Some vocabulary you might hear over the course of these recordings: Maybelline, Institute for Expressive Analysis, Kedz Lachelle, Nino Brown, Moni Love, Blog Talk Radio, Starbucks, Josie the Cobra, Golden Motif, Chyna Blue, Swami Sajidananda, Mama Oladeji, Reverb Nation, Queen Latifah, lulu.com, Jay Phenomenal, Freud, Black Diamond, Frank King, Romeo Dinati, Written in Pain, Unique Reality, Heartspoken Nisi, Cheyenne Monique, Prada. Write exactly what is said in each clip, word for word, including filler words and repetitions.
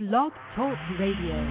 Blog Talk Radio.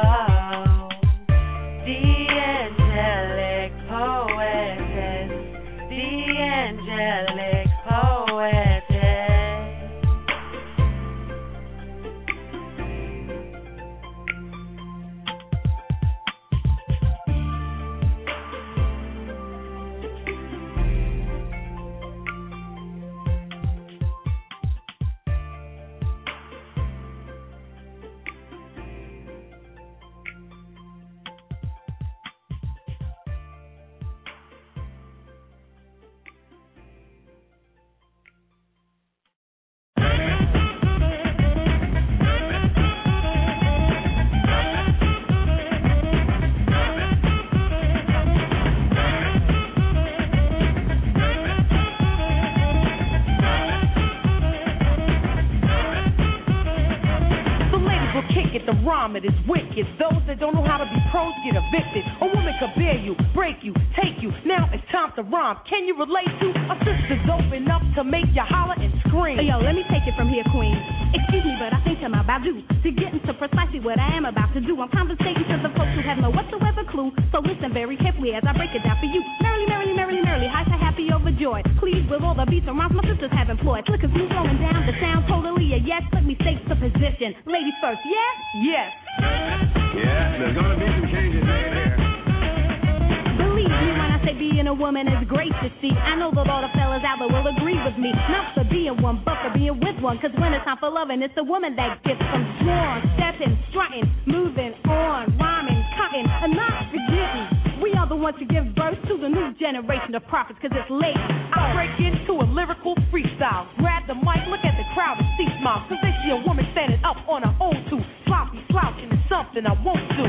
It is wicked. Those that don't know how to be pros get evicted. A woman could bear you, break you, take you. Now it's time to rhyme. Can you relate to a sister's open up to make you holler and scream? Hey, yo, let me take it from here, queen. Excuse me, but I think I'm about due to get into precisely what I am about to do. I'm conversating to the folks who have no whatsoever clue. So listen very carefully as I break it down for you. Merrily, merrily, merrily, merrily, high to happy overjoyed. Pleased with all the beats and rhymes my sisters have employed. Look, if you going down, the sound totally a yes. Let me take the position. Ladies first, yes? Yes. Yeah, there's gonna be some changes in there. Believe me when I say being a woman is great to see. I know that all the fellas out there will agree with me. Not for being one, but for being with one. Cause when it's time for loving, it's a woman that gets from sworn, stepping, strutting, moving on, rhyming, cutting, and not forgetting. We are the ones to give birth to the new generation of prophets. Cause it's late. I break into a lyrical freestyle. Grab the mic, look at the crowd and see smiles. Cause they see a woman standing up on her own two. Sloppy, slouching is something I won't do.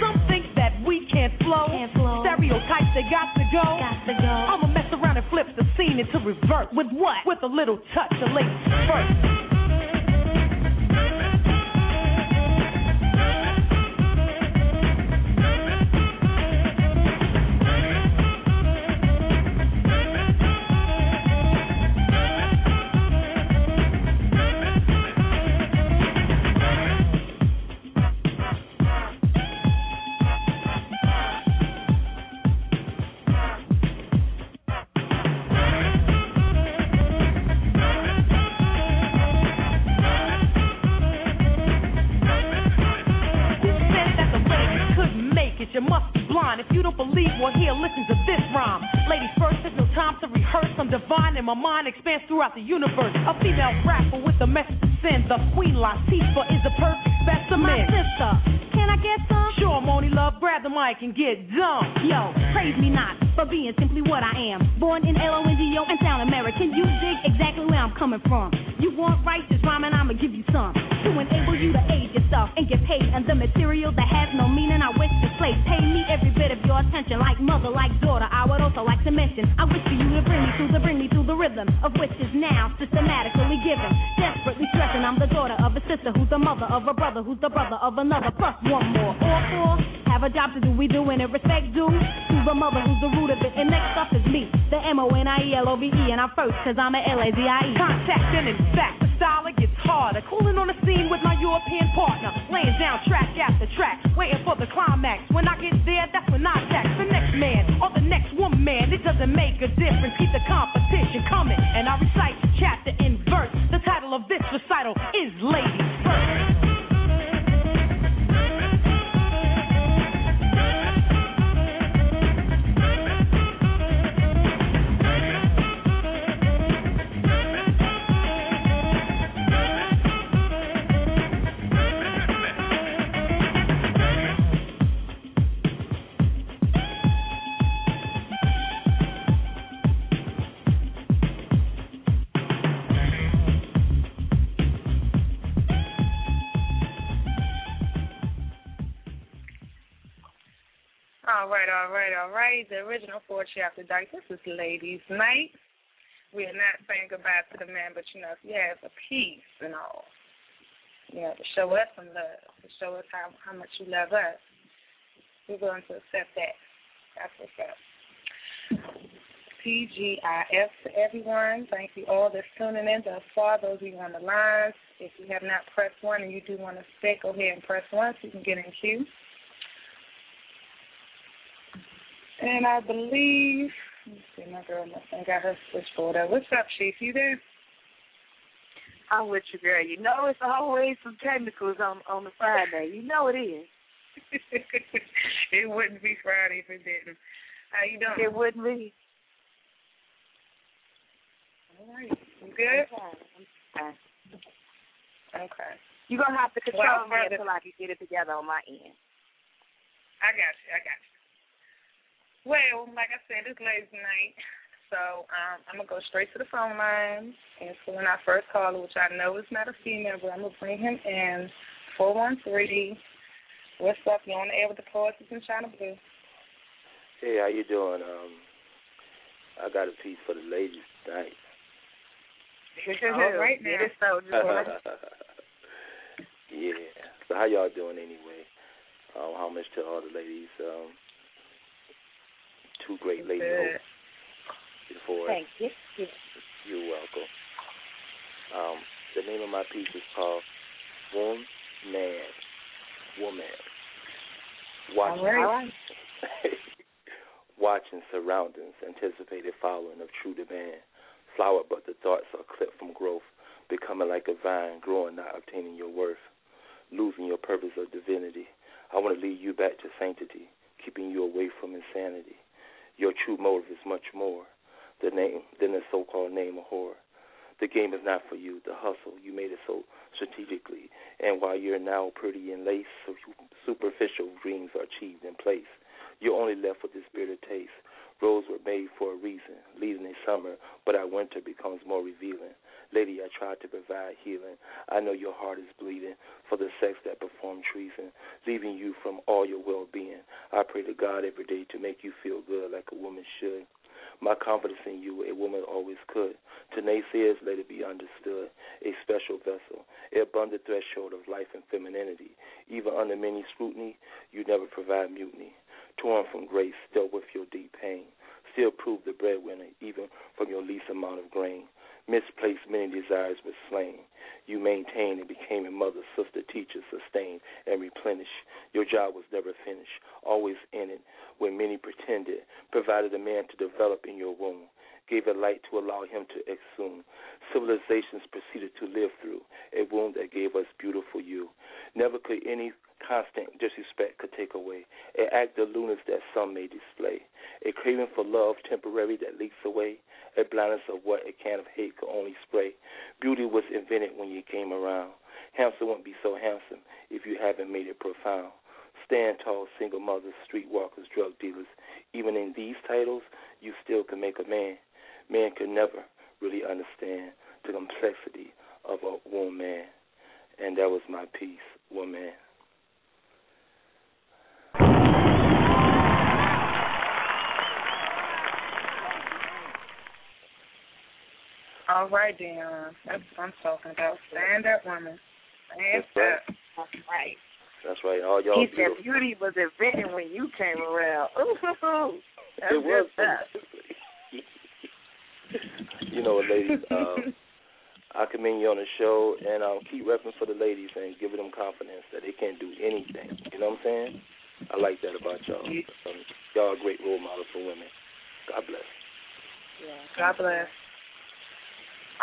Some think that we can't flow. Can't flow. Stereotypes, they got to go. Got to go. I'ma mess around and flip the scene into reverse. With what? With a little touch of late first. My mind expands throughout the universe. A female rapper with a message to send. The Queen Latifah is a perfect specimen. My sister, can I get some? Sure, Moni Love, grab the mic and get dumb. Yo, praise me not for being simply what I am. Born in L O N D O and sound American. You dig exactly where I'm coming from. You want righteous rhyming, I'ma give you some. to enable you to aid yourself and get paid. And the material that has no meaning, I wish to play. Pay me every bit of your attention, like mother, like daughter. I would also like to mention, I wish for you to bring me through the bring me through the rhythm of which is now systematically given. Desperately stressing, I'm the daughter of a sister who's the mother of a brother who's the brother of another. Plus one more, all four have a job to do. We doing it, respect due to the mother who's the root of it. And next up is me, the M O N I E L O V E, and I'm first because I'm an L A Z I E. Contact and in fact, the style it gets harder. Cooling on the scene with my European partner, laying down track after track, waiting for the climax. When I get there, that's when I tax the next man or the next woman. It doesn't make a difference. Keep the competition coming, and I recite chapter and verse. The title of this recital is Ladies First. Alright, the original four-chapter dice. This is Ladies' Night. We are not saying goodbye to the man, but, you know, if you have a piece and all, you know, to show us some love, to show us how, how much you love us, we're going to accept that. That's what's up. T G I F to everyone. Thank you all that's tuning in thus far, those of you on the lines. If you have not pressed one and you do want to stick, go ahead and press one so you can get in queue. And I believe, let's see, my girl must have got her switchboard up. What's up, Chief? You there? I'm with you, girl. You know it's always some technicals on, on the Friday. You know it is. It wouldn't be Friday if it didn't. How you doing? It wouldn't be. All right. You good? Okay. Okay. You're going to have to control well, me until I can get it together on my end. I got you. I got you. Well, like I said, it's ladies' night, so um, I'm going to go straight to the phone line and pull in our first caller, which I know is not a female, but I'm going to bring him in. four one three, what's up? You on the air with the Poetess in Chyna Blue? Hey, how you doing? Um, I got a piece for the ladies tonight. All right, man. It's so yeah. So how y'all doing anyway? Um, how much to all the ladies? Um, Two great ladies before. Thank you. You're welcome. Um, the name of my piece is called Woman, Woman. Watching, right. Watching surroundings, anticipated following of true demand. Flower, but the thoughts are clipped from growth, becoming like a vine, growing, not obtaining your worth, losing your purpose of divinity. I want to lead you back to sanctity, keeping you away from insanity. Your true motive is much more the name than the so-called name of horror. The game is not for you. The hustle, you made it so strategically. And while you're now pretty and lace, superficial dreams are achieved in place. You're only left with this bitter taste. Roses were made for a reason, leaving in summer, but our winter becomes more revealing. Lady, I tried to provide healing. I know your heart is bleeding for the sex that performed treason, leaving you from all your well-being. I pray to God every day to make you feel good like a woman should. My confidence in you, a woman always could. To naysayers, let it be understood, a special vessel, above the threshold of life and femininity. Even under many scrutiny, you never provide mutiny. Torn from grace, still with your deep pain, still prove the breadwinner, even from your least amount of grain. Misplaced, many desires were slain. You maintained and became a mother, sister, teacher, sustained, and replenished. Your job was never finished, always ended when many pretended, provided a man to develop in your womb, gave a light to allow him to exhume. Civilizations proceeded to live through a womb that gave us beautiful you. Never could any constant disrespect could take away, an act of lunacy that some may display, a craving for love temporary that leaks away, a blindness of what a can of hate could only spray. Beauty was invented when you came around. Handsome wouldn't be so handsome if you haven't made it profound. Stand tall, single mothers, streetwalkers, drug dealers. Even in these titles, you still can make a man. Man could never really understand the complexity of a woman. And that was my piece, Woman. All right, Dion. That's what I'm talking about. Stand up, woman. Stand That's up. Right. That's right. That's right. All y'all. He beautiful. Said beauty was invented when you came around. Ooh, that's it was. You know, ladies, um, I commend you on the show, and I'll keep repping for the ladies and giving them confidence that they can do anything. You know what I'm saying? I like that about y'all. Um, y'all are great role models for women. God bless. Yeah. God bless.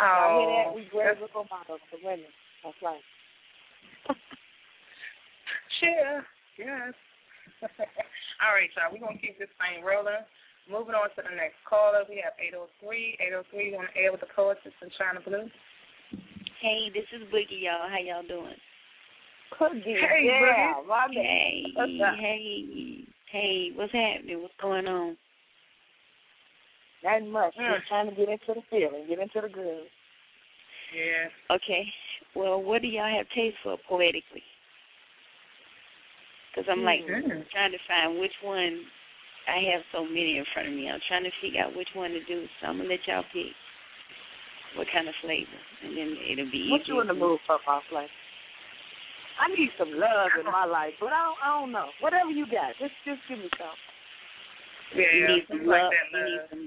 Oh, I hear that. We great role models for women. That's right. Cheer. Yes. All right, y'all. We're going to keep this thing rolling. Moving on to the next caller. We have eight oh three. eight oh three, you want to air with the poetess in Chyna Blue? Hey, this is Boogie, y'all. How y'all doing? Boogie. Hey, yeah, Boogie. My hey, hey, hey, what's happening? What's going on? Not much. Mm. We're trying to get into the feeling, get into the groove. Yeah. Okay. Well, what do y'all have taste for poetically? Because I'm like mm-hmm. trying to find which one. I have so many in front of me. I'm trying to figure out which one to do. So I'm going to let y'all pick what kind of flavor, and then it'll be easy. What you in the mood for, my flavor? I need some love in my life, but I don't, I don't know. Whatever you got, just just give me some. Yeah, you need some love. Like that, uh, you need some.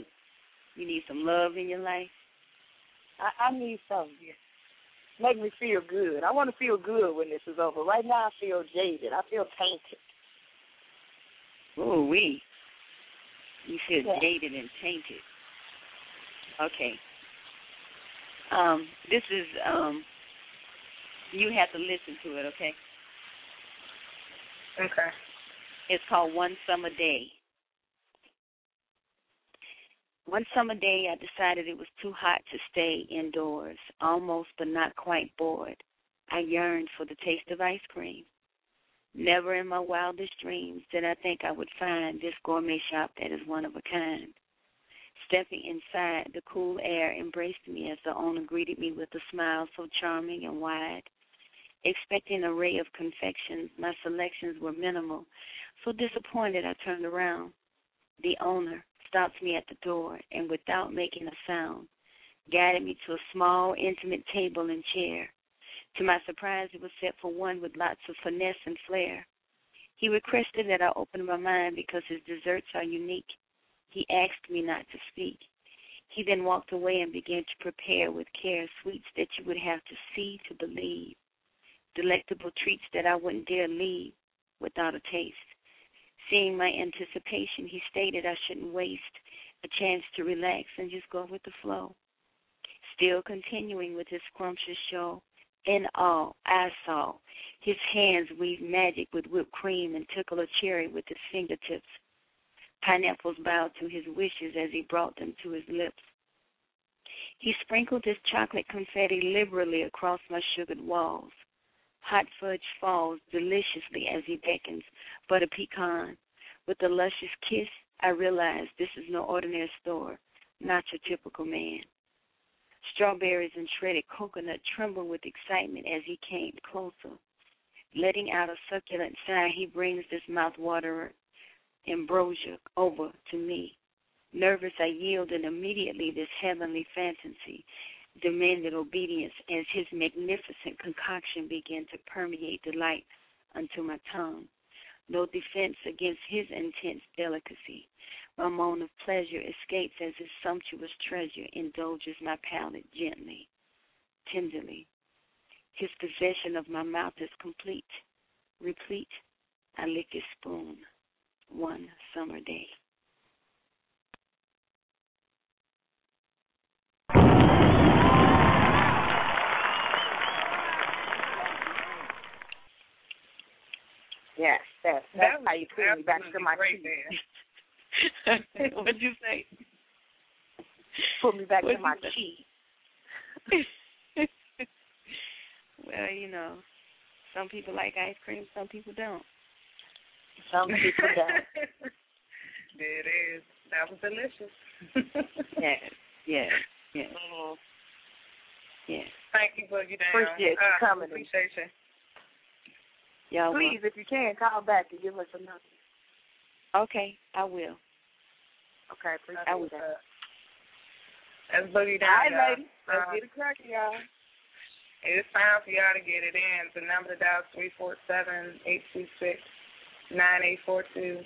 You need some love in your life. I, I need something. Yeah. Make me feel good. I want to feel good when this is over. Right now, I feel jaded. I feel tainted. Ooh wee. You feel yeah. jaded and tainted. Okay. Um, this is, um, you have to listen to it, okay? Okay. It's called One Summer Day. One summer day, I decided it was too hot to stay indoors, almost but not quite bored. I yearned for the taste of ice cream. Never in my wildest dreams did I think I would find this gourmet shop that is one of a kind. Stepping inside, the cool air embraced me as the owner greeted me with a smile so charming and wide. Expecting an array of confections, my selections were minimal. So disappointed, I turned around. The owner stopped me at the door and, without making a sound, guided me to a small, intimate table and chair. To my surprise, it was set for one with lots of finesse and flair. He requested that I open my mind because his desserts are unique. He asked me not to speak. He then walked away and began to prepare with care sweets that you would have to see to believe, delectable treats that I wouldn't dare leave without a taste. Seeing my anticipation, he stated I shouldn't waste a chance to relax and just go with the flow. Still continuing with his scrumptious show, in awe, I saw his hands weave magic with whipped cream and tickle a cherry with his fingertips. Pineapples bowed to his wishes as he brought them to his lips. He sprinkled his chocolate confetti liberally across my sugared walls. Hot fudge falls deliciously as he beckons butter pecan. With a luscious kiss, I realized this is no ordinary store, not your typical man. Strawberries and shredded coconut tremble with excitement as he came closer. Letting out a succulent sigh, he brings this mouthwatering ambrosia over to me. Nervous, I yield, and immediately this heavenly fantasy demanded obedience as his magnificent concoction began to permeate delight unto my tongue. No defense against his intense delicacy. A moan of pleasure escapes as his sumptuous treasure indulges my palate gently, tenderly. His possession of my mouth is complete. Replete, I lick his spoon. One summer day. Yes, that's, that's that how you put me back to my seat. What'd you say? Put me back What'd to my cheek. Well, you know, some people like ice cream, some people don't. Some people don't. There it is. That was delicious. Yes, yes, yes. Mm-hmm. Yes. Thank you, Boogie Down. Appreciate you uh, coming. Appreciate you. Y'all Please, welcome. If you can, call back and give us a number. Okay, I will. Okay, appreciate I will. That. That's Boogie Down. All right, ladies. Let's um, get it cracking, y'all. It's time for y'all to get it in. The number to dial three four seven, eight two six, nine eight four two.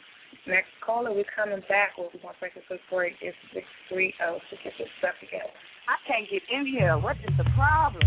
Next caller, we're coming back. We're going to take a quick break. It's six three zero to get this stuff together. I can't get in here. What is the problem?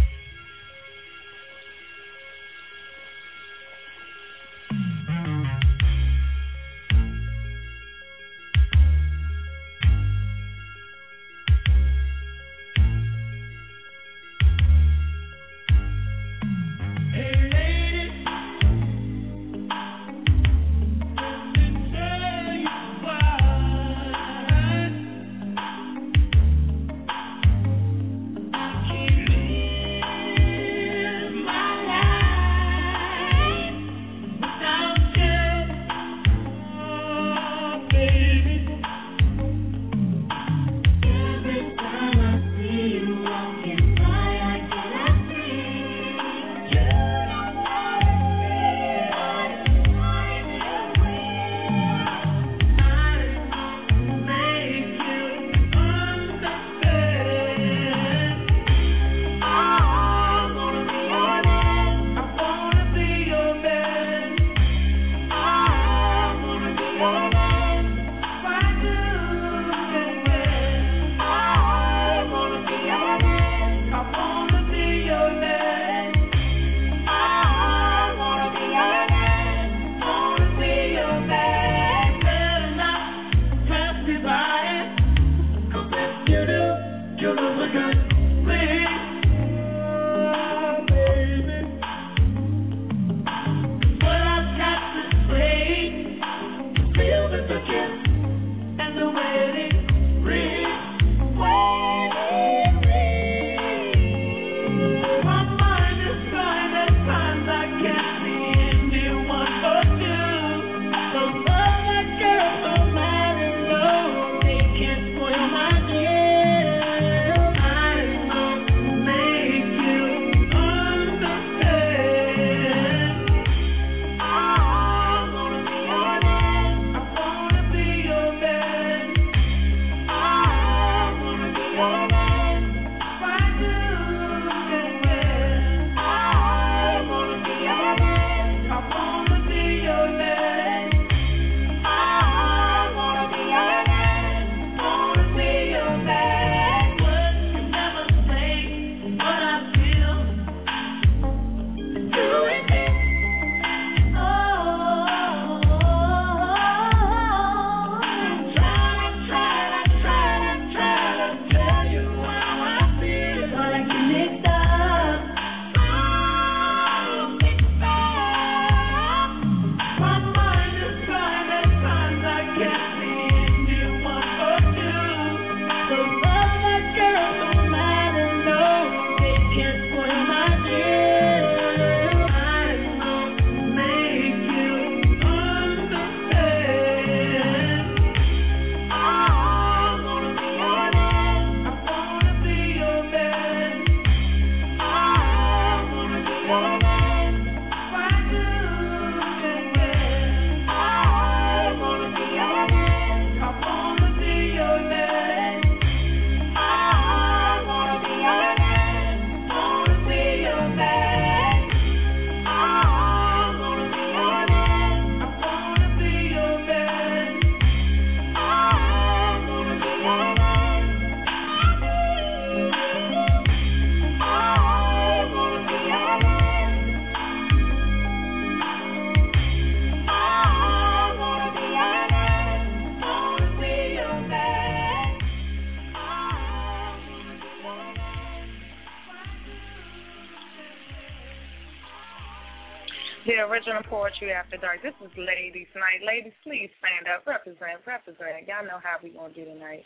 Original Poetry After Dark. This is Ladies Night. Ladies, please stand up. Represent, represent. Y'all know how we going to do tonight.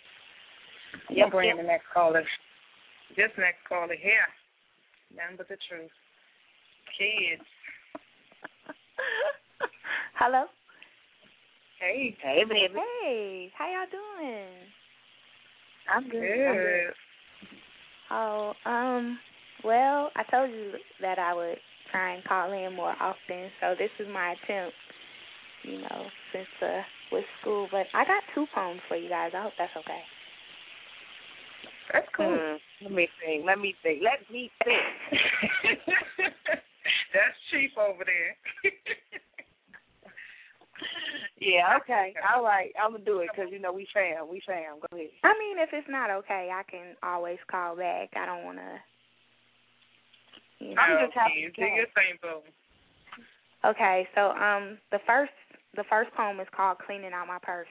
Y'all bring yep. the next caller. This next caller here. None but the truth. Kids. Hello? Hey. Hey, baby. Hey. How y'all doing? I'm good. Good. I'm good. Oh, um, Well, I told you that I would try and call in more often, so this is my attempt, you know, since uh, with school. But I got two poems for you guys. I hope that's okay. That's cool. Mm, let me think. Let me think. Let me think. That's cheap over there. Yeah, okay. All right. I'm going to do it because, you know, we fam. We fam. Go ahead. I mean, if it's not okay, I can always call back. I don't want to, you know. I'm just happy to do your thing, boo. Okay, so um, the first the first poem is called Cleaning Out My Purse.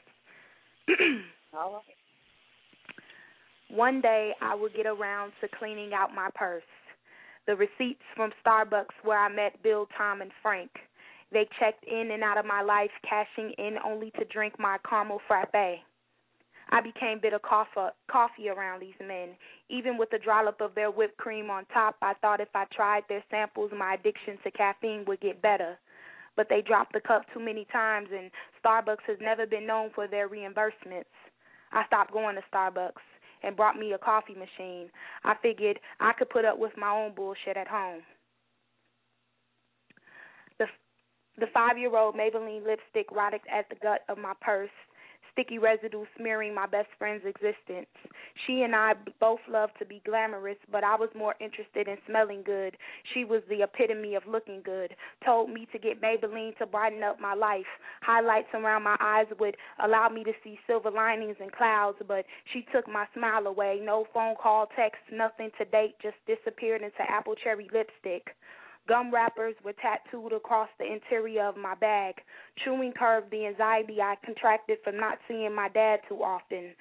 All right. One day I will get around to cleaning out my purse. The receipts from Starbucks where I met Bill, Tom, and Frank. They checked in and out of my life, cashing in only to drink my caramel frappe. I became bitter coffee around these men. Even with a dollop of their whipped cream on top, I thought if I tried their samples, my addiction to caffeine would get better. But they dropped the cup too many times, and Starbucks has never been known for their reimbursements. I stopped going to Starbucks and brought me a coffee machine. I figured I could put up with my own bullshit at home. The the five-year-old Maybelline lipstick rotted at the gut of my purse, sticky residue smearing my best friend's existence. She and I both love to be glamorous, but I was more interested in smelling good. She was the epitome of looking good, told me to get Maybelline to brighten up my life. Highlights around my eyes would allow me to see silver linings and clouds, but she took my smile away. No phone call, text, nothing to date, just disappeared into apple cherry lipstick. Gum wrappers were tattooed across the interior of my bag. Chewing curbed the anxiety I contracted from not seeing my dad too often.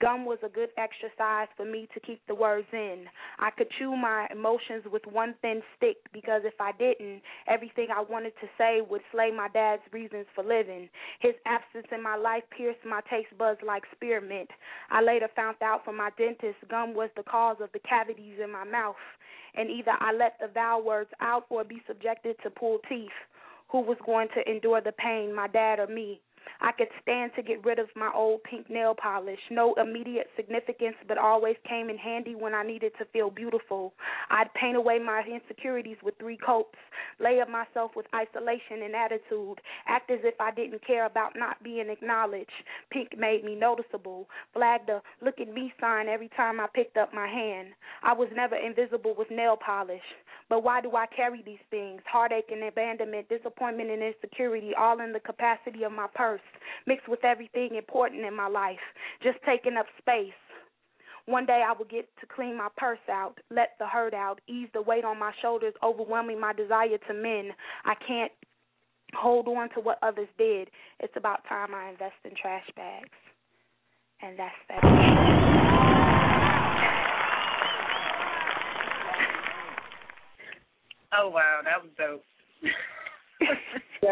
Gum was a good exercise for me to keep the words in. I could chew my emotions with one thin stick because if I didn't, everything I wanted to say would slay my dad's reasons for living. His absence in my life pierced my taste buds like spearmint. I later found out from my dentist gum was the cause of the cavities in my mouth, and either I let the vowel words out or be subjected to pulled teeth. Who was going to endure the pain, my dad or me? I could stand to get rid of my old pink nail polish. No immediate significance, but always came in handy when I needed to feel beautiful. I'd paint away my insecurities with three coats, layer myself with isolation and attitude, act as if I didn't care about not being acknowledged. Pink made me noticeable, flagged a look at me sign every time I picked up my hand. I was never invisible with nail polish. But why do I carry these things? Heartache and abandonment, disappointment and insecurity, all in the capacity of my purse, mixed with everything important in my life, just taking up space. One day I will get to clean my purse out, let the hurt out, ease the weight on my shoulders, overwhelming my desire to mend. I can't hold on to what others did. It's about time I invest in trash bags. And that's that. Oh, wow, that was dope. I,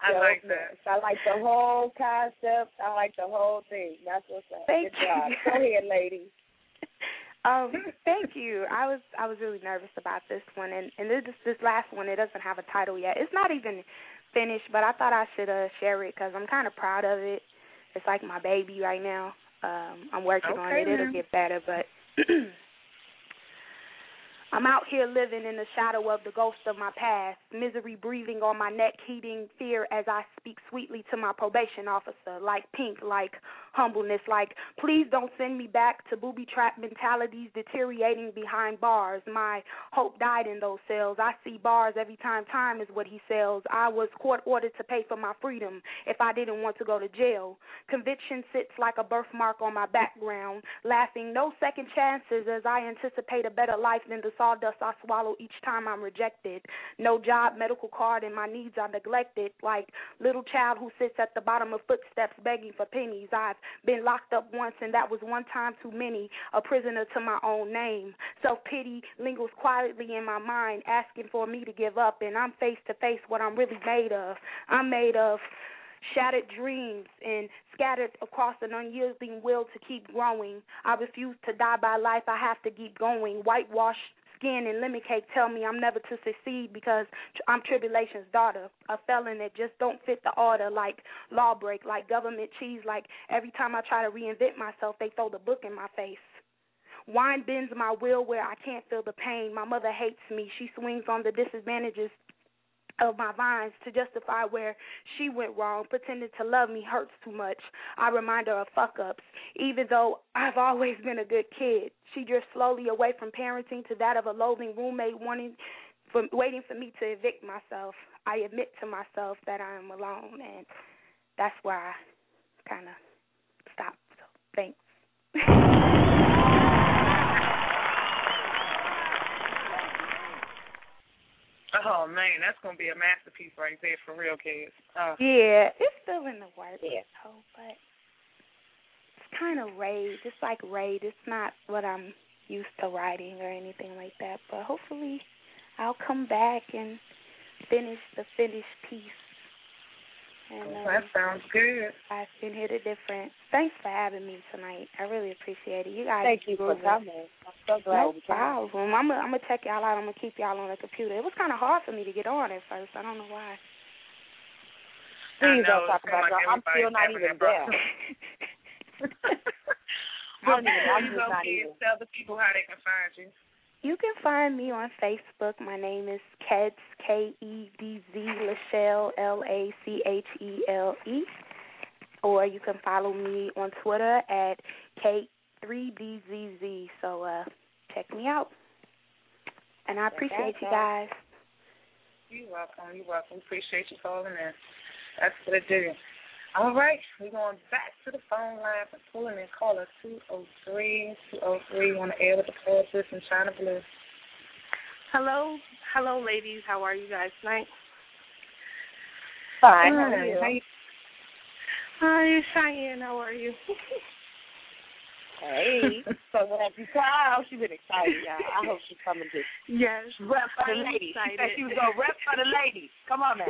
I like that. I like the whole concept. I like the whole thing. That's what's up. Thank Good you. Job. Go ahead, lady. Um, thank you. I was I was really nervous about this one. And, and this this last one, it doesn't have a title yet. It's not even finished, but I thought I should uh, share it because I'm kind of proud of it. It's like my baby right now. Um, I'm working okay, on it. It'll get better, but... I'm out here living in the shadow of the ghost of my past, misery breathing on my neck, heating fear as I speak sweetly to my probation officer, like pink, like humbleness, like please don't send me back to booby-trap mentalities deteriorating behind bars. My hope died in those cells. I see bars every time time is what he sells. I was court-ordered to pay for my freedom if I didn't want to go to jail. Conviction sits like a birthmark on my background, laughing no second chances as I anticipate a better life than the sawdust I swallow each time I'm rejected. No job, medical card, and my needs are neglected. Like little child who sits at the bottom of footsteps begging for pennies. I've been locked up once, and that was one time too many, a prisoner to my own name. Self-pity lingers quietly in my mind, asking for me to give up, and I'm face-to-face what I'm really made of. I'm made of shattered dreams and scattered across an unyielding will to keep growing. I refuse to die by life. I have to keep going. Whitewashed skin and lemon cake tell me I'm never to succeed because I'm tribulation's daughter, a felon that just don't fit the order, like law break, like government cheese, like every time I try to reinvent myself, they throw the book in my face. Wine bends my will where I can't feel the pain. My mother hates me. She swings on the disadvantages of my vines to justify where she went wrong. Pretended to love me hurts too much. I remind her of fuck-ups, even though I've always been a good kid. She drifts slowly away from parenting to that of a loathing roommate wanting for, waiting for me to evict myself. I admit to myself that I am alone, and that's why I kind of stopped. So thanks. Oh, man, that's going to be a masterpiece right there for real, kids. Uh, yeah, it's still in the works, yeah. So, but it's kind of rage. It's like rage. It's not what I'm used to writing or anything like that, but hopefully I'll come back and finish the finished piece. And, um, that sounds good. I can hear the difference. Thanks for having me tonight. I really appreciate it. You guys, thank you for coming. I'm so glad no we came. Problem. I'm gonna, I'm gonna check y'all out. I'm gonna keep y'all on the computer. It was kind of hard for me to get on at first. I don't know why. Please don't talk about it. Like I'm still not even there. I don't even. I'm just not even. Tell the people how they can find you. You can find me on Facebook. My name is Kedz, K E D Z, Lachelle, L A C H E L E. Or you can follow me on Twitter at K three D Z Z. So uh, check me out. And I appreciate you guys. You're welcome. You're welcome. Appreciate you calling in. That's what I do. All right, we're going back to the phone line for pulling in caller two oh three, two oh three on the air with the poetess in Chyna Blue. Hello, hello, ladies. How are you guys tonight? Fine. How are you? Hi, Cheyenne. How are you? Hey. So what have you said? I hope she's been excited, y'all. I hope she's coming to yes, rep for the ladies. She said she was going to rep for the ladies. Come on, man.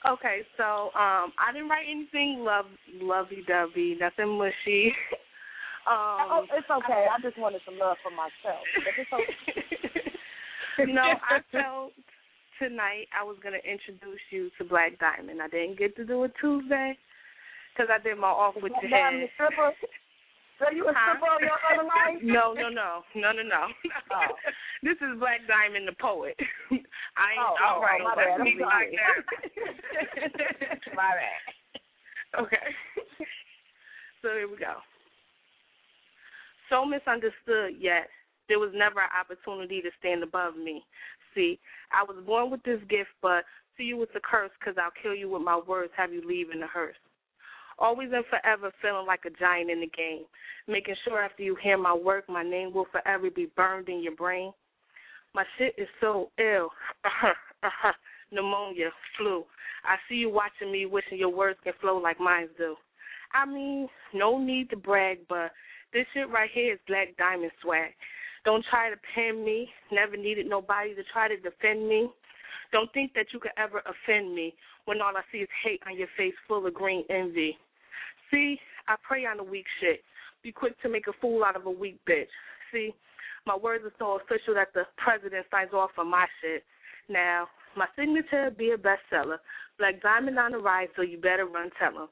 Okay, so um, I didn't write anything love, lovey-dovey, nothing mushy. um, oh, it's okay. I, I just wanted some love for myself. But it's okay. No, I felt tonight I was going to introduce you to Black Diamond. I didn't get to do it Tuesday because I did my off with Black your Diamond head. Stripper? Girl, you a stripper huh? on your other life? No, no, no. No, no, no. Oh. This is Black Diamond, the poet. I ain't oh, all right. Oh, my bad. Me like that. My bad. Okay. So here we go. So misunderstood, yet there was never an opportunity to stand above me. See, I was born with this gift, but to you it's a curse because I'll kill you with my words, have you leave in the hearse. Always and forever feeling like a giant in the game, making sure after you hear my work, my name will forever be burned in your brain. My shit is so ill, pneumonia, flu. I see you watching me, wishing your words can flow like mine do. I mean, no need to brag, but this shit right here is Black Diamond swag. Don't try to pin me, never needed nobody to try to defend me. Don't think that you could ever offend me when all I see is hate on your face full of green envy. See, I prey on the weak shit. Be quick to make a fool out of a weak bitch. See, my words are so official that the president signs off on my shit. Now, my signature be a bestseller. Black Diamond on the rise, so you better run tell 'em.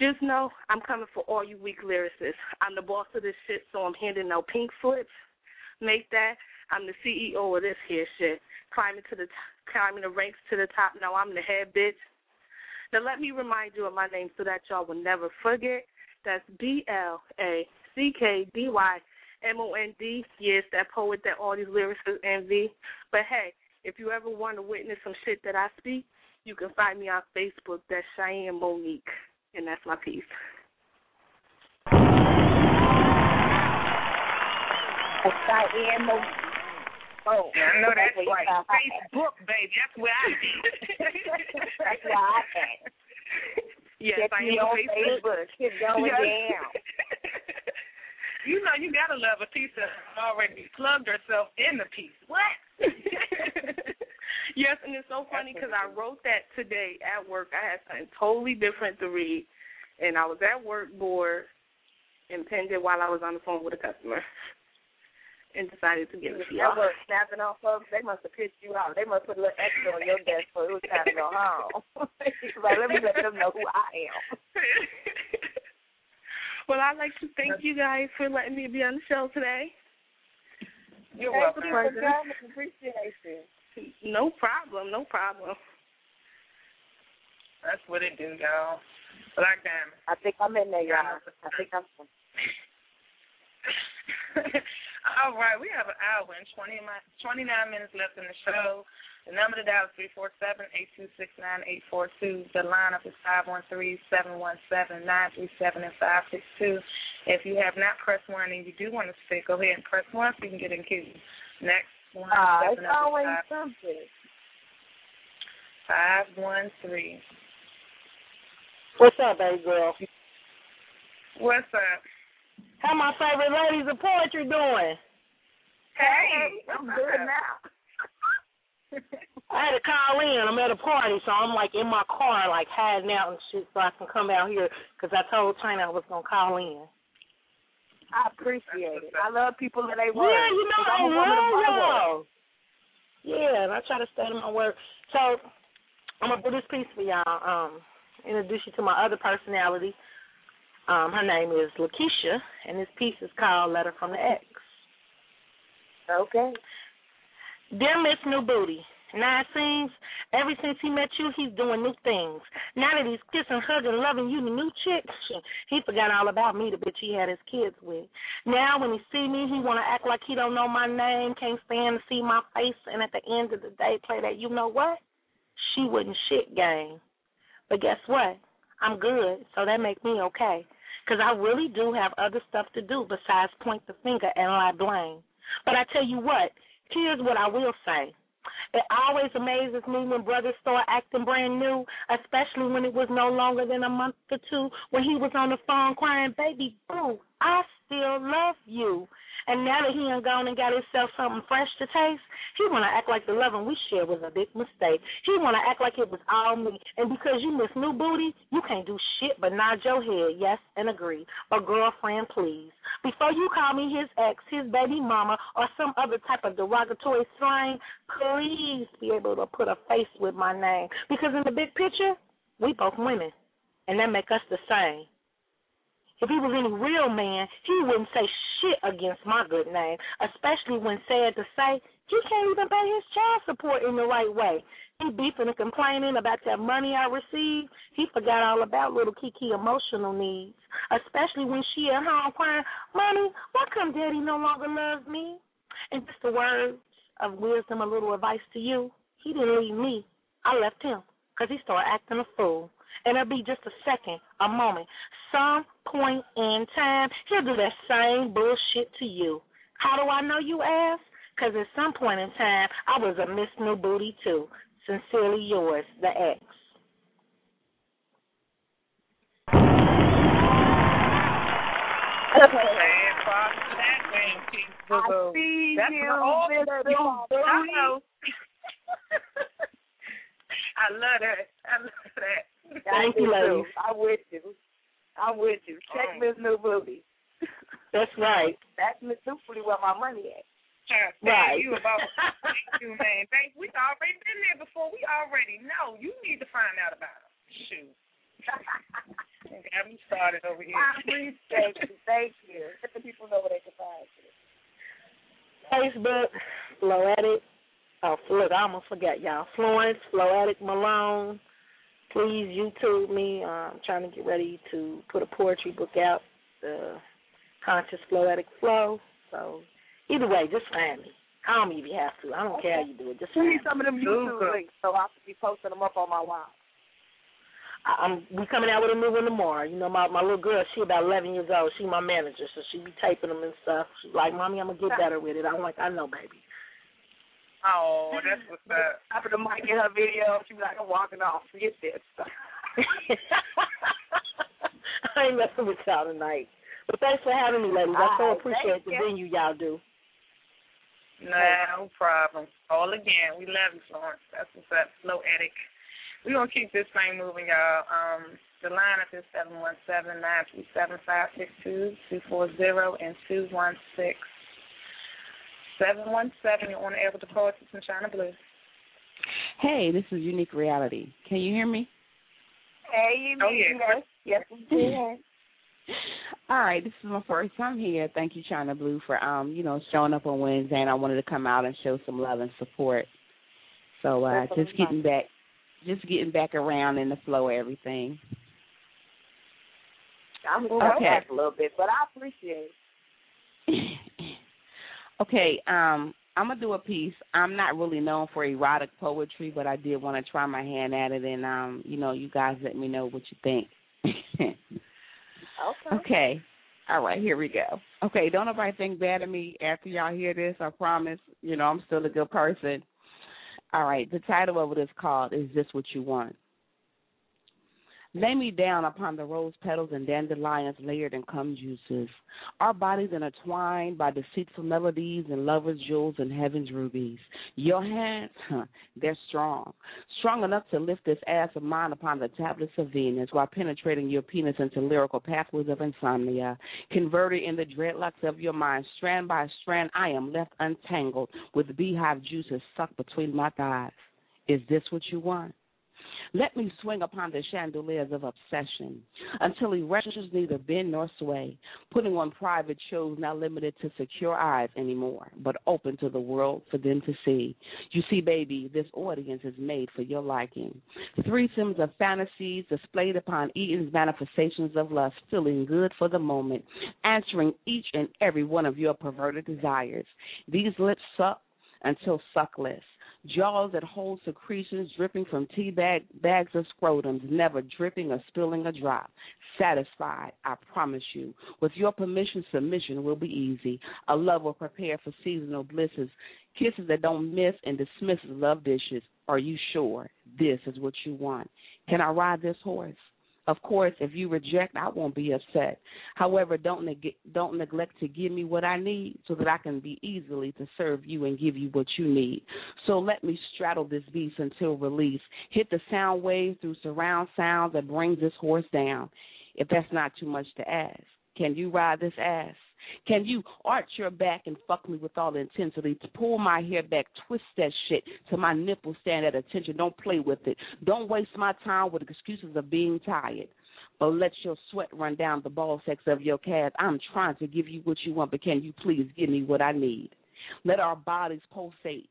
Just know I'm coming for all you weak lyricists. I'm the boss of this shit, so I'm handing out pink slips. Make that. I'm the C E O of this here shit. Climbing to the t- climbing the ranks to the top. Now I'm the head bitch. Now let me remind you of my name so that y'all will never forget. That's B L A C K D Y M O N D. Yes, that poet that all these lyricists envy. But hey, if you ever want to witness some shit that I speak, you can find me on Facebook. That's Cheyenne Monique, and that's my piece. That's Cheyenne Monique. Oh, yeah, I know that's, that's right. Facebook, baby. That's where I be. That's where I at. Yes, I am on Facebook. It's going yes. down. You know, you got to love a piece that already plugged herself in the piece. What? Yes, and it's so funny because I wrote that today at work. I had something totally different to read, and I was at work bored and penned it while I was on the phone with a customer. And decided to give it to y'all. That was snapping on folks. They must have pissed you off. They must put a little extra on your desk for it was time to go home. Like, let me let them know who I am. Well, I'd like to thank you guys for letting me be on the show today. You're welcome. Thank you for coming. Appreciate it. No problem. No problem. That's what it do, y'all. Black Diamond. I think I'm in there, y'all. I think I'm in All right. We have an hour and twenty-nine minutes left in the show. The number to dial is three four seven, eight two six, nine eight four two. The lineup is five one three, seven one seven, nine three seven, and five six two. If you have not pressed one and you do want to sit, go ahead and press one so you can get in queue. Next one. Uh, it's always five, something. five one three. What's up, baby girl? What's up? How my favorite ladies of poetry doing? Hey, I'm good now. I had to call in. I'm at a party, so I'm, like, in my car, like, hiding out and shit so I can come out here because I told Chyna I was going to call in. I appreciate it. I love people that they work. Yeah, you know, I love y'all. Yeah, and I try to study my work. So I'm going to do this piece for y'all, um, introduce you to my other personality. Um, her name is Lakeisha, and this piece is called Letter from the Ex. Okay. Dear Miss New Booty, now it seems ever since he met you, he's doing new things. Now that he's kissing, hugging, loving you, the new chick, he forgot all about me, the bitch he had his kids with. Now when he see me, he want to act like he don't know my name, can't stand to see my face, and at the end of the day, play that you know what? She wouldn't shit game. But guess what? I'm good, so that make me okay, because I really do have other stuff to do besides point the finger and lie blame. But I tell you what, here's what I will say. It always amazes me when brothers start acting brand new, especially when it was no longer than a month or two when he was on the phone crying, baby, boo, I still love you. And now that he done gone and got himself something fresh to taste, he want to act like the loving we shared was a big mistake. He want to act like it was all me. And because you miss new booty, you can't do shit but nod your head, yes, and agree. But girlfriend, please, before you call me his ex, his baby mama, or some other type of derogatory slang, please be able to put a face with my name. Because in the big picture, we both women, and that make us the same. If he was any real man, he wouldn't say shit against my good name, especially when sad to say he can't even pay his child support in the right way. He beefing and complaining about that money I received. He forgot all about little Kiki emotional needs, especially when she at home crying, Mommy, why come Daddy no longer loves me? And just the words of wisdom, a little advice to you, he didn't leave me. I left him because he started acting a fool. And it'll be just a second, a moment. Some point in time, he'll do that same bullshit to you. How do I know, you ask? Because at some point in time, I was a Miss New Booty, too. Sincerely yours, the ex. I see you, Miss New Booty. I love that. I love that. Thank you, ladies. I'm with you. I'm with you. Check Miss New Booty. That's right. That's Miss New Booty where my money at. Right. You about thank you, man. Thank, we've already been there before. We already know. You need to find out about them. Shoot. I'm started over here. I appreciate you. Thank you. Let the people know where they can find you. Facebook, Floetic. Oh, Floetic. I almost forgot, y'all. Florence, Floetic Malone. Please YouTube me. I'm trying to get ready to put a poetry book out, the Conscious Floetic Flow. So either way, just find me. Call me if you have to. I don't okay. care how you do it. Just send me some of them YouTube Google. links so I can be posting them up on my wall. I'm we coming out with a new one tomorrow. You know, my, my little girl, she about eleven years old. She my manager, so she be taping them and stuff. She's like, Mommy, I'm gonna get better with it. I'm like, I know, baby. Oh, that's what's up. After the mic in her video, she was like, I'm walking off. Forget that stuff. I ain't messing with y'all tonight. But thanks for having me, ladies. I so appreciate the venue y'all do. No problem. All again, we love you, Florence. That's what's up. Floetic. We're going to keep this thing moving, y'all. Um, the lineup is seven one seven, nine three seven, five six two, two four zero, and two one six. seven one seven, you're on the air with the poetess and Chyna Blue. Hey, this is Unique Reality. Can you hear me? Hey, you oh, yes. Yes, we can. All right, this is my first time here. Thank you, Chyna Blue, for um, you know, showing up on Wednesday, and I wanted to come out and show some love and support. So uh, just getting back, just getting back around in the flow of everything. I'm going okay. back a little bit, but I appreciate it. Okay, um, I'm gonna do a piece. I'm not really known for erotic poetry, but I did want to try my hand at it, and um, you know, you guys let me know what you think. Okay. Okay. All right, here we go. Okay, don't nobody think bad of me after y'all hear this. I promise, you know, I'm still a good person. All right, the title of it is called, Is This What You Want? Lay me down upon the rose petals and dandelions layered in cum juices. Our bodies intertwined by deceitful melodies and lovers' jewels and heaven's rubies. Your hands, huh, they're strong, strong enough to lift this ass of mine upon the tablets of Venus while penetrating your penis into lyrical pathways of insomnia. Converted in the dreadlocks of your mind, strand by strand, I am left untangled with beehive juices sucked between my thighs. Is this what you want? Let me swing upon the chandeliers of obsession until erections neither bend nor sway, putting on private shows not limited to secure eyes anymore, but open to the world for them to see. You see, baby, this audience is made for your liking. Threesomes of fantasies displayed upon Eden's manifestations of lust, feeling good for the moment, answering each and every one of your perverted desires. These lips suck until suckless. Jaws that hold secretions dripping from tea bag, bags of scrotums, never dripping or spilling a drop. Satisfied, I promise you. With your permission, submission will be easy. A lover prepared for seasonal blisses, kisses that don't miss and dismisses love dishes. Are you sure this is what you want? Can I ride this horse? Of course, if you reject, I won't be upset. However, don't neg- don't neglect to give me what I need so that I can be easily to serve you and give you what you need. So let me straddle this beast until release. Hit the sound waves through surround sounds that brings this horse down. If that's not too much to ask, can you ride this ass? Can you arch your back and fuck me with all intensity? Pull my hair back, twist that shit till my nipples stand at attention. Don't play with it. Don't waste my time with excuses of being tired. But let your sweat run down the ball sex of your calves. I'm trying to give you what you want, but can you please give me what I need? Let our bodies pulsate,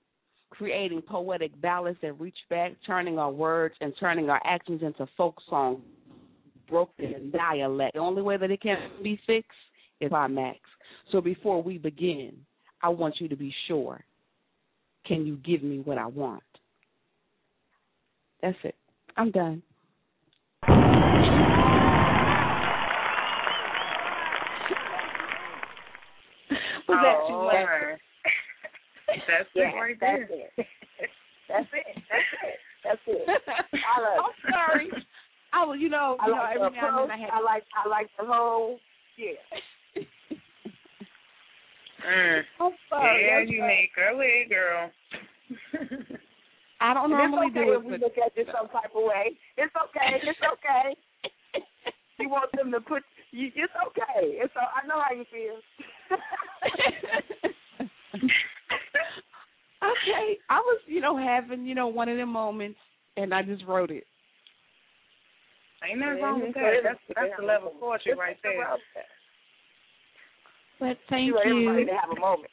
creating poetic ballads that reach back, turning our words and turning our actions into folk songs, broken dialect. The only way that it can be fixed is by Max. So before we begin, I want you to be sure. Can you give me what I want? That's it. I'm done. Was that too much? That's it right there. That's it. That's it. That's it. I'm sorry. I was, you know, you know, every now and then I had. I like, I like the whole. Yeah. Mm. Oh, yeah, you right. Make her way, girl. I don't normally okay do it. If we look at this some type of way. It's okay. It's okay. You want them to put you. It's okay. It's. I know how you feel. Okay, I was, you know, having, you know, one of them moments, and I just wrote it. Ain't nothing wrong with that. That's that's the level of poetry right there. But thank you. Everybody to have a moment.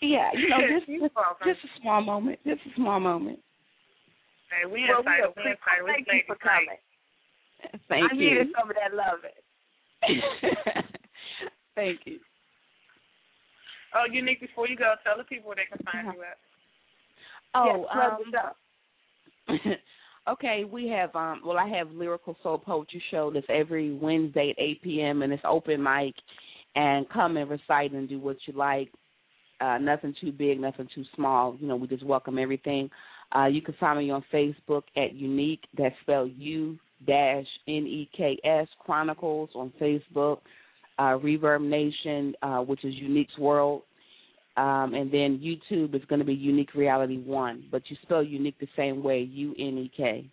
Yeah, you know, just, just a small moment. Just a small moment. Hey, we well, excited. We excited. Thank you for coming. Thank you. I needed some of that love. Thank you. Oh, Unique, before you go, tell the people they can find you at. Oh, um. Okay, we have, um, well, I have Lyrical Soul Poetry Show that's every Wednesday at eight p.m., and it's open mic, and come and recite and do what you like. Uh, nothing too big, nothing too small. You know, we just welcome everything. Uh, you can find me on Facebook at Unique, that's spelled U N E K S, Chronicles on Facebook, uh, Reverb Nation, uh, which is Unique's World. Um, and then YouTube is going to be Unique Reality one, but you spell Unique the same way, U N E K,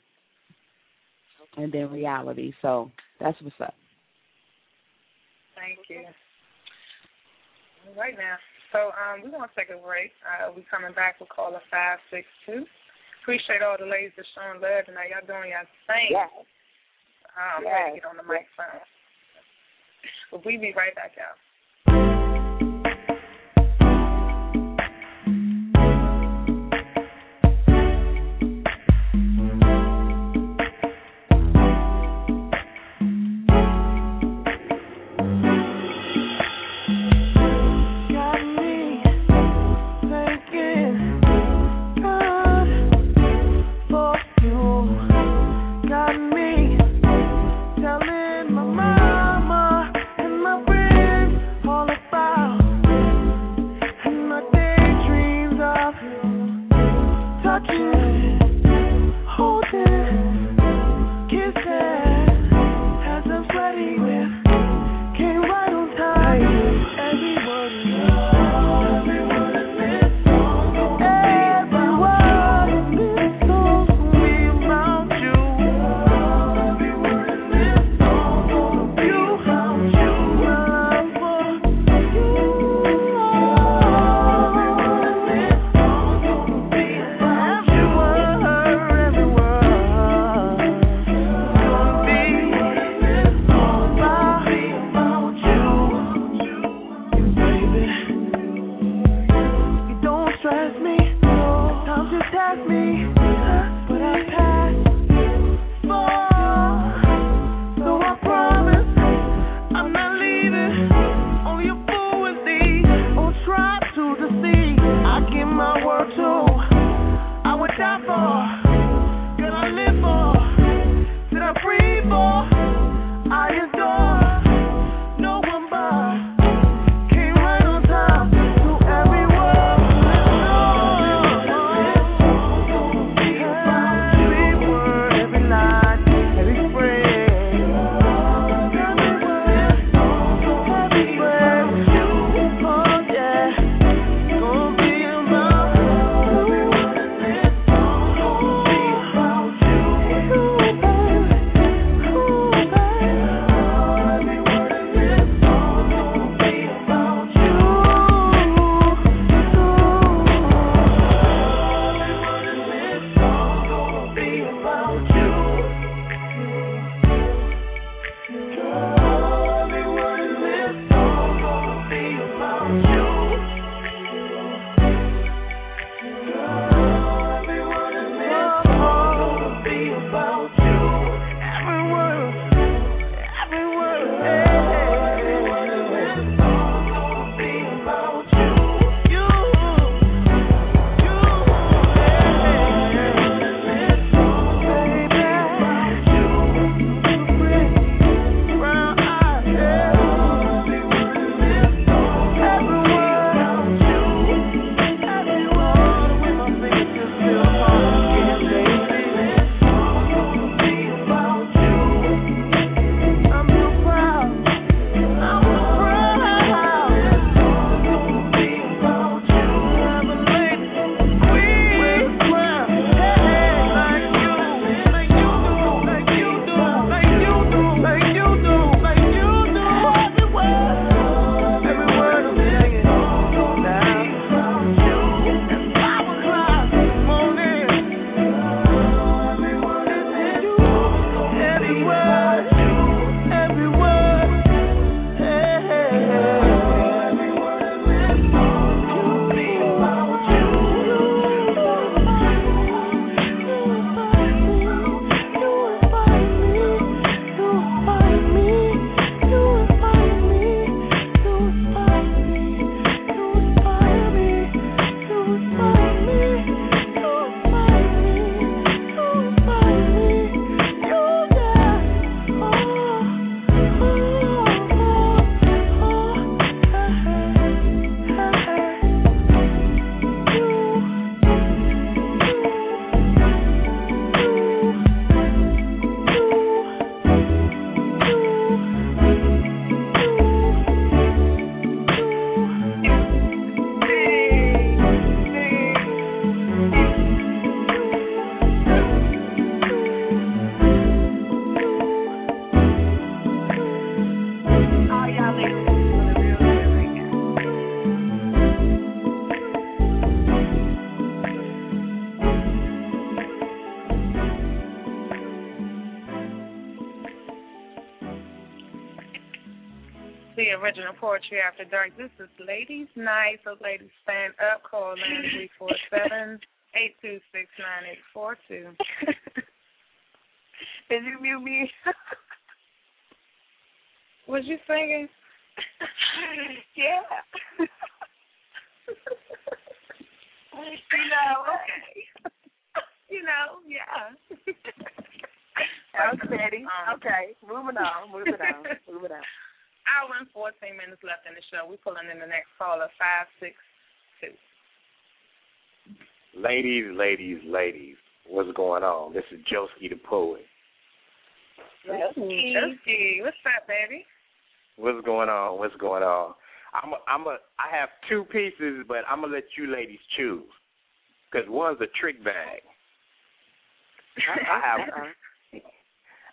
and then Reality. So that's what's up. Thank you. All right now. So um, we're going to take a break. Uh, we're coming back with caller five six two. Appreciate all the ladies that's showing love tonight. Y'all doing y'all thing. Yes. Um, yes. I'm ready to get on the microphone. But we be right back out. Got me telling my mama and my friends the original Poetry After Dark. This is Ladies Night, so ladies stand up, call in three four seven, eight two six, nine eight four two. Did you mute me? Was you singing? Yeah. You know, okay. You know, yeah. I'm steady. Um, okay, moving on, moving on, moving on. Hour and fourteen minutes left in the show. We're pulling in the next caller, five six two. Ladies, ladies, ladies, what's going on? This is Josie the Poet. Josie, Josie, what's up, baby? What's going on? What's going on? I'm a, I'm a, I have two pieces, but I'm going to let you ladies choose, because one's a trick bag. I have one.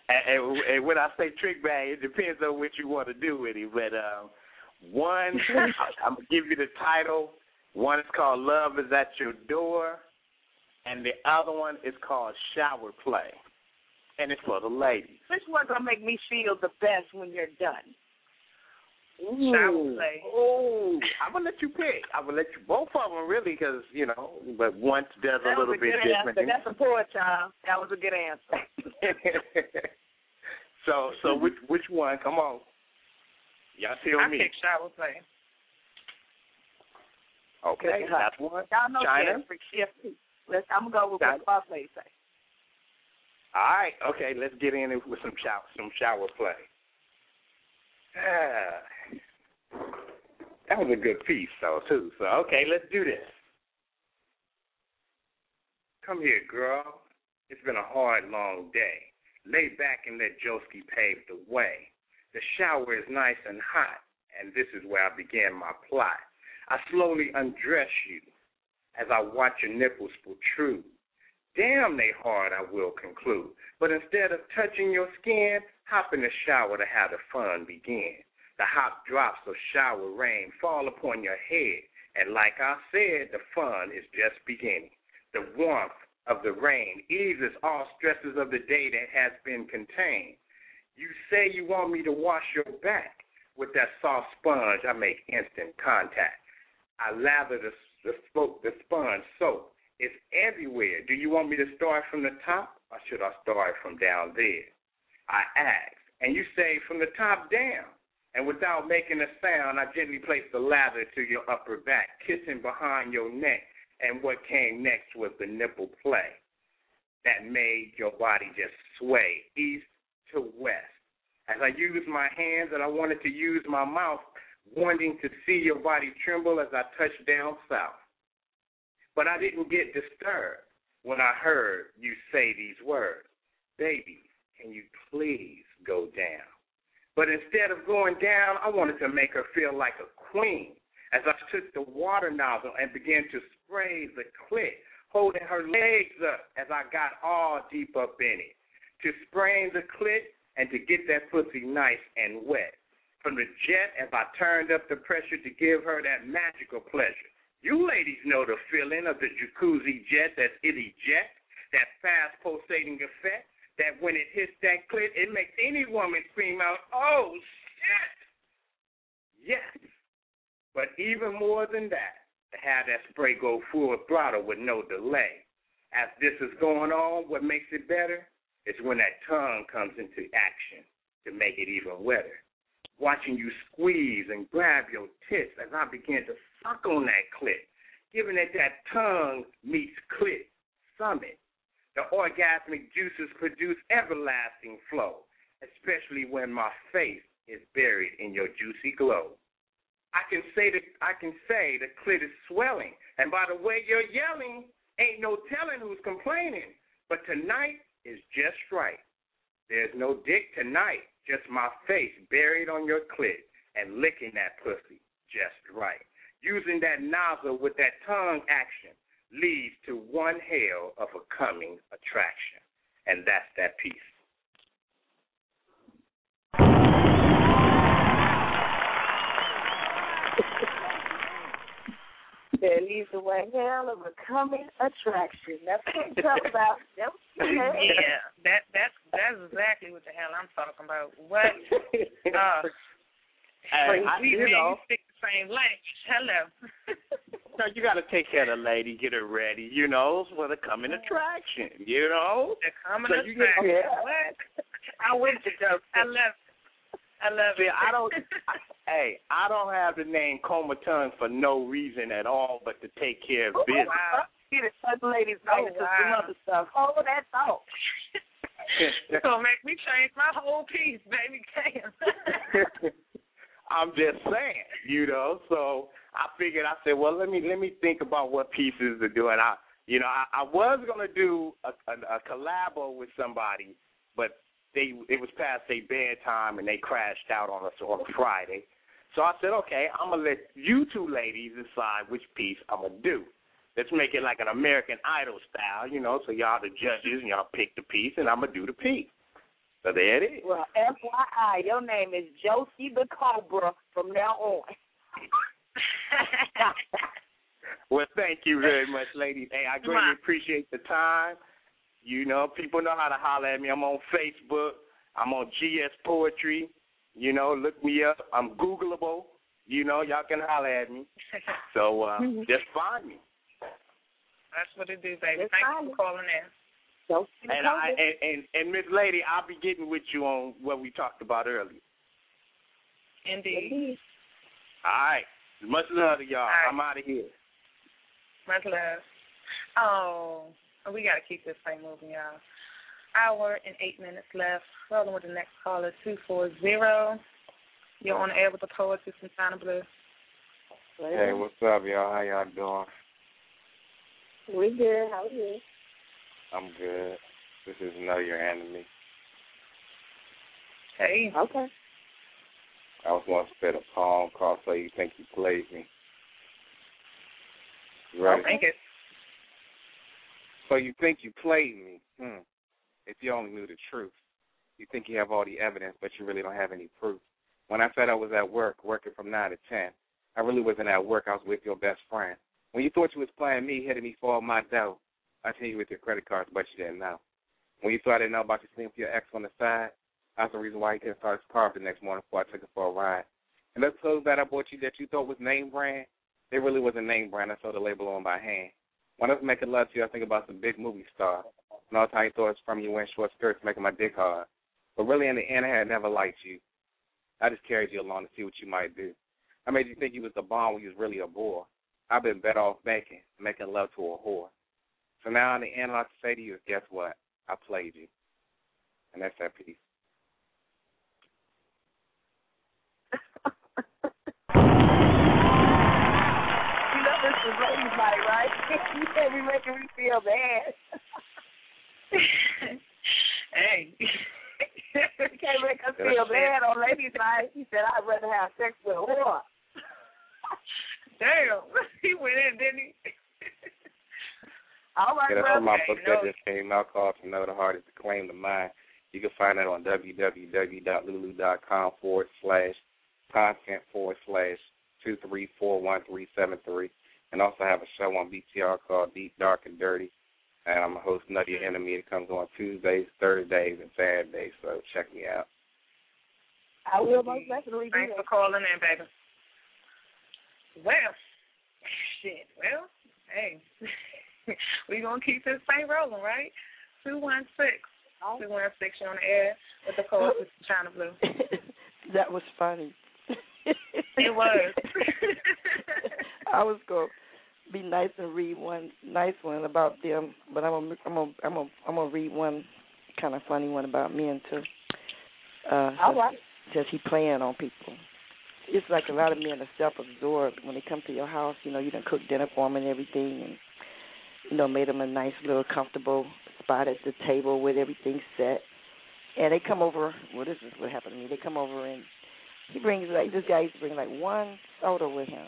And, and, and when I say trick bag, it depends on what you want to do with it. But um, one, I'm going to give you the title. One is called Love Is At Your Door, and the other one is called Shower Play, and it's for the ladies. Which one's going to make me feel the best when you're done? Ooh, Shower Play. Ooh, I'm going to let you pick. I'm going to let you, both of them really, because, you know, but one does a little bit different. That's a poor child. That was a good answer. So, so which which one? Come on. Y'all tell I me. I pick Shower Play. Okay, that's one. Y'all know Chyna. Let's. I'm gonna go with Chyna. What Boss Lady say. All right. Okay. Let's get in with some shower, some shower play. Ah, that was a good piece, though, too. So, okay, let's do this. Come here, girl. It's been a hard, long day. Lay back and let Joski pave the way. The shower is nice and hot, and this is where I began my plot. I slowly undress you as I watch your nipples protrude. Damn, they hard, I will conclude. But instead of touching your skin, hop in the shower to have the fun begin. The hot drops of shower rain fall upon your head, and like I said, the fun is just beginning. The warmth of the rain eases all stresses of the day that has been contained. You say you want me to wash your back. With that soft sponge, I make instant contact. I lather the, the, the sponge soap. It's everywhere. Do you want me to start from the top, or should I start from down there? I ask, and you say from the top down. And without making a sound, I gently place the lather to your upper back, kissing behind your neck. And what came next was the nipple play that made your body just sway east to west. As I used my hands and I wanted to use my mouth, wanting to see your body tremble as I touched down south. But I didn't get disturbed when I heard you say these words, baby, can you please go down? But instead of going down, I wanted to make her feel like a queen as I took the water nozzle and began to spray the clit, holding her legs up as I got all deep up in it, to spraying the clit and to get that pussy nice and wet. From the jet, as I turned up the pressure to give her that magical pleasure. You ladies know the feeling of the jacuzzi jet, that it ejects, that fast pulsating effect, that when it hits that clit, it makes any woman scream out, oh, shit! Yes. But even more than that, to have that spray go full throttle with no delay. As this is going on, what makes it better is when that tongue comes into action to make it even wetter. Watching you squeeze and grab your tits as I begin to suck on that clit, giving it that tongue meets clit summit. The orgasmic juices produce everlasting flow, especially when my face is buried in your juicy glow. I can say that I can say the clit is swelling, and by the way you're yelling, ain't no telling who's complaining. But tonight is just right. There's no dick tonight, just my face buried on your clit and licking that pussy just right. Using that nozzle with that tongue action leads to one hell of a coming attraction. And that's that piece. That leads to one hell of a coming attraction. That's what we talk about. That was yeah, that that's that's exactly what the hell I'm talking about. What? Uh, Hey, I, we you know, speak the same language. Hello. Now you got to take care of the lady, get her ready. You know, it's for the coming attraction. You know, the coming so attraction. You get, oh, yeah. What? I went to go. I love. I love See, it. I don't. I, hey, I don't have the name Comatone for no reason at all, but to take care of oh, business. Wow. Get it, certain ladies know some other stuff. Hold that thought. So make me change my whole piece, baby. I'm just saying, you know. So I figured, I said, well, let me let me think about what pieces to do. And I, you know, I, I was gonna do a, a, a collabo with somebody, but they it was past their bedtime and they crashed out on us on a Friday. So I said, okay, I'm gonna let you two ladies decide which piece I'm gonna do. Let's make it like an American Idol style, you know, so y'all the judges and y'all pick the piece, and I'm going to do the piece. So there it is. Well, F Y I, your name is Josie the Cobra from now on. Well, thank you very much, ladies. Hey, I greatly appreciate the time. You know, people know how to holler at me. I'm on Facebook. I'm on G S Poetry. You know, look me up. I'm Googleable. You know, y'all can holler at me. So uh, just find me. That's what it is, baby. It's Thank fine. you for calling in. So, and I and, and, and Miss Lady, I'll be getting with you on what we talked about earlier. Indeed. Indeed. All right. Much love to y'all. All right. I'm out of here. Much love. Oh, we got to keep this thing moving, y'all. Hour and eight minutes left. Rolling with the next caller, two four zero. You're on the air with the poetess from Chyna Blue. Hey, what's up, y'all? How y'all doing? We good. How are you? I'm good. This is Nuttier Enemy. Hey. Okay. I was once fed a poem called So You Think You Played Me. You ready? I think it. So you think you played me. Hmm. If you only knew the truth. You think you have all the evidence, but you really don't have any proof. When I said I was at work, working from nine to ten, I really wasn't at work. I was with your best friend. When you thought you was playing me, hitting me for all my dough, I hit you with your credit cards, but you didn't know. When you thought I didn't know about you sleeping with your ex on the side, that's the reason why he couldn't start his car the next morning before I took it for a ride. And those clothes that I bought you that you thought was name brand, they really wasn't name brand. I saw the label on by hand. When I was making love to you, I think about some big movie star. And all the time you thought it was from you wearing short skirts, making my dick hard. But really, in the end, I had never liked you. I just carried you along to see what you might do. I made you think you was the bomb when you was really a bore. I've been better off banking, making love to a whore. So now in the end, all I can say to you is, guess what? I played you. And that's that piece. You know this is ladies' night, right? You can't be making me feel bad. Hey. You can't make us feel bad on ladies' night. He said, I'd rather have sex with a whore. Damn, he went in, didn't he? All right, yeah, that's from my book that just came out called To Know the Heart is to Claim the Mind. You can find that on www.lulu.com forward slash content forward slash two three four one three seven three, and also have a show on B T R called Deep, Dark, and Dirty, and I'm a host Nuttier Enemy. It comes on Tuesdays, Thursdays, and Saturdays. So check me out. I will most definitely. Thanks for calling in, baby. Well, shit, well, hey, we're going to keep this thing rolling, right? two one six, you're on the air with the call to Chyna Blue. That was funny. It was. I was going to be nice and read one nice one about them, but I'm going I'm gonna, I'm gonna, I'm gonna to read one kind of funny one about men, too. Uh, All right. Says he playing on people. It's like a lot of men are self-absorbed. When they come to your house, you know, you done cooked dinner for them and everything and, you know, made them a nice little comfortable spot at the table with everything set. And they come over. Well, this is what happened to me. They come over and he brings, like, this guy used to bring, like, one soda with him.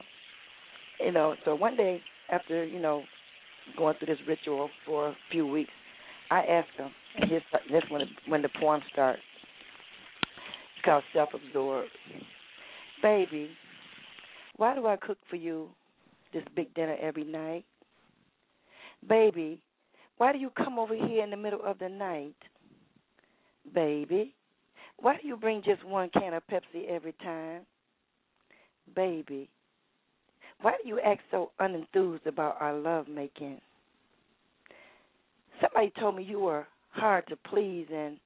You know, so one day after, you know, going through this ritual for a few weeks, I asked him, and his, that's when, when the poem starts. It's called Self-Absorbed. Baby, why do I cook for you this big dinner every night? Baby, why do you come over here in the middle of the night? Baby, why do you bring just one can of Pepsi every time? baby, why do you act so unenthused about our lovemaking? Somebody told me you were hard to please and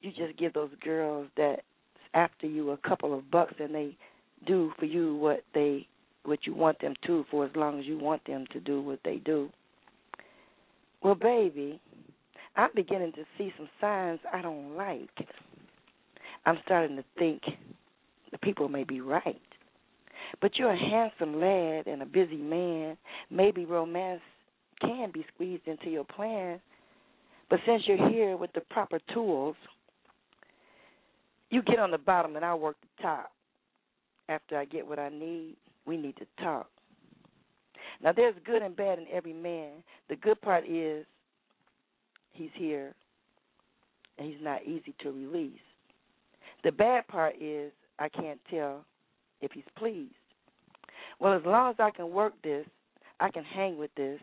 you just give those girls that's after you a couple of bucks and they do for you what they what you want them to for as long as you want them to do what they do. Well, baby, I'm beginning to see some signs I don't like. I'm starting to think the people may be right. But you're a handsome lad and a busy man. Maybe romance can be squeezed into your plan. But since you're here with the proper tools, you get on the bottom and I work the top. After I get what I need, we need to talk. Now, there's good and bad in every man. The good part is he's here and he's not easy to release. The bad part is I can't tell if he's pleased. Well, as long as I can work this, I can hang with this.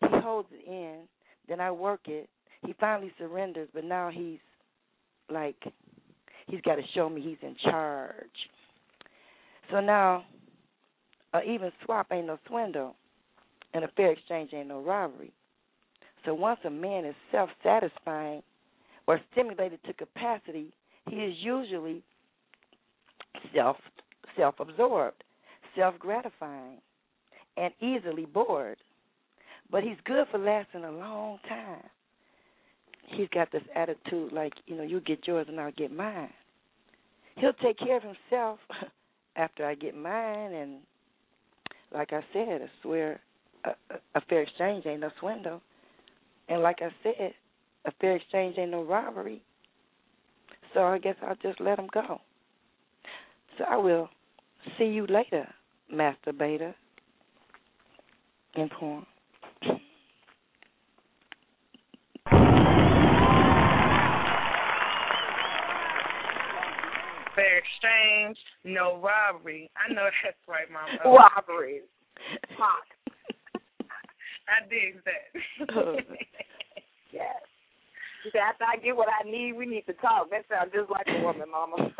He holds it in, then I work it. He finally surrenders, but now he's like, he's got to show me he's in charge. So now, an even swap ain't no swindle, and a fair exchange ain't no robbery. So once a man is self-satisfying or stimulated to capacity, he is usually self, self-absorbed, self-gratifying, and easily bored. But he's good for lasting a long time. He's got this attitude like, you know, you get yours and I'll get mine. He'll take care of himself after I get mine. And like I said, I swear a, a fair exchange ain't no swindle. And like I said, a fair exchange ain't no robbery. So I guess I'll just let him go. So I will see you later, masturbator. In porn. Fair exchange, no robbery. I know that's right, Mama. Robberies. Pop. I dig that. Oh. Yes. After I get what I need, we need to talk. That sounds just like a woman, Mama.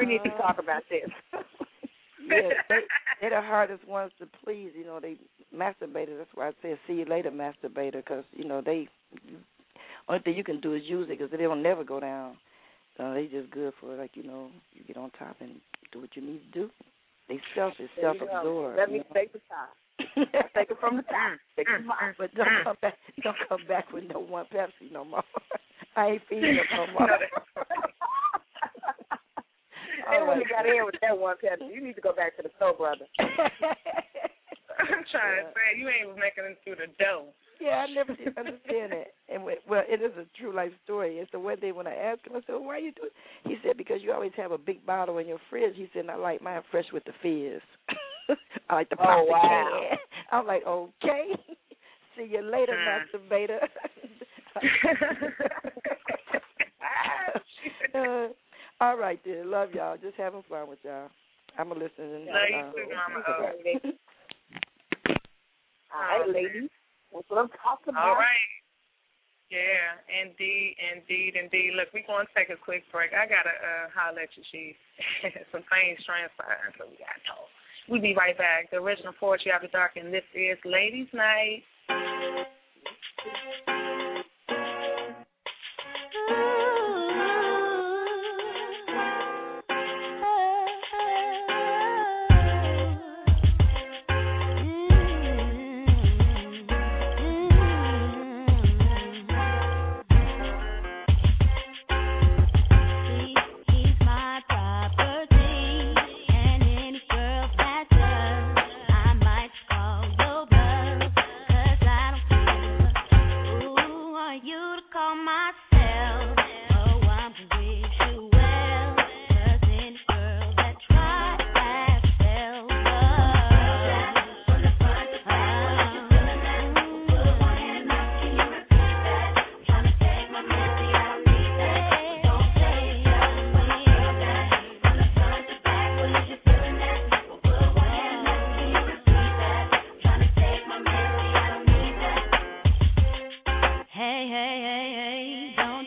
We need to talk about this. Yeah, they, they're the hardest ones to please. You know, they masturbated. That's why I said, see you later, masturbator, because, you know, they... Only thing you can do is use it because they don't never go down. So they just good for, like, you know, you get on top and do what you need to do. They selfish, self-absorbed. Let me take the top. Take it from the top. Take it from the But don't come back. Don't come back with no one Pepsi no more. I ain't feeding them no more. They wouldn't have got in with that one Pepsi. You need to go back to the store, brother. I'm trying yeah. to say you ain't making it through the dough. Yeah, I never did understand it. And when, well, it is a true life story. And so one day when I asked him, I said, well, "Why you do it?" He said, "Because you always have a big bottle in your fridge." He said, and "I like mine fresh with the fizz. I like the pop." Oh wow! Can. I'm like, okay. See you later, mm. masturbator. uh, all right, then. Love y'all. Just having fun with y'all. I'm a listener. Love uh, you too, Mama. Okay. All right, ladies. That's what I'm talking about. All right. Yeah, indeed, indeed, indeed. Look, we're going to take a quick break. I got to uh, holler at you, Chief. Some things transpired, so we got to know. We'll be right back. The original Poetry After Dark, and this is Ladies' Night. Hey, hey, hey, hey, don't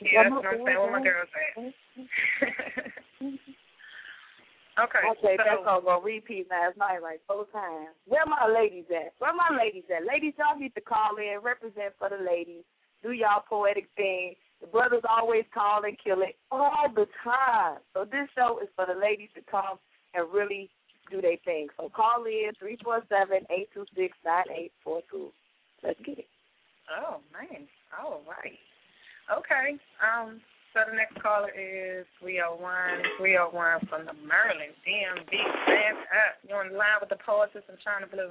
Yeah, that's what I'm saying. Where my girl's at? Okay. Okay, so that's all going to repeat last night like four times. Where my ladies at? Where my ladies at? Ladies, y'all need to call in, represent for the ladies, do y'all poetic thing. The brothers always call and kill it all the time. So this show is for the ladies to come and really do their thing. So call in, three four seven, eight two six, nine eight four two. Let's get it. Oh, man. All right. Okay. Um. So the next caller is three oh one, three oh one from the Maryland. D M V, stand up. You're in line with the poetess and Chyna Blue.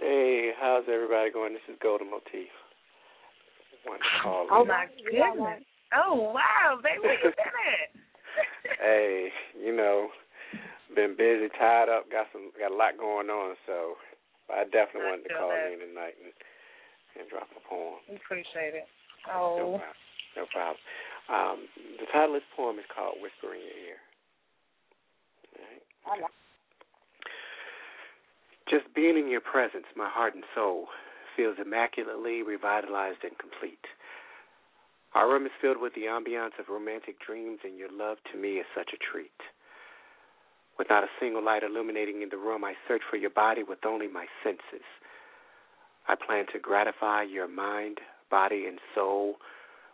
Hey, how's everybody going? This is Golden Motif. Oh, my goodness. Oh, wow. Baby, what you doing? Hey, you know, been busy, tied up, got some, got a lot going on, so I definitely I wanted to call that. in tonight and, and drop a poem. We appreciate it. Oh. No problem. No problem. Um, the title of this poem is called Whisper in Your Ear. All right. Hello. Just being in your presence, my heart and soul feels immaculately revitalized and complete. Our room is filled with the ambiance of romantic dreams, and your love to me is such a treat. With not a single light illuminating in the room, I search for your body with only my senses. I plan to gratify your mind, body, and soul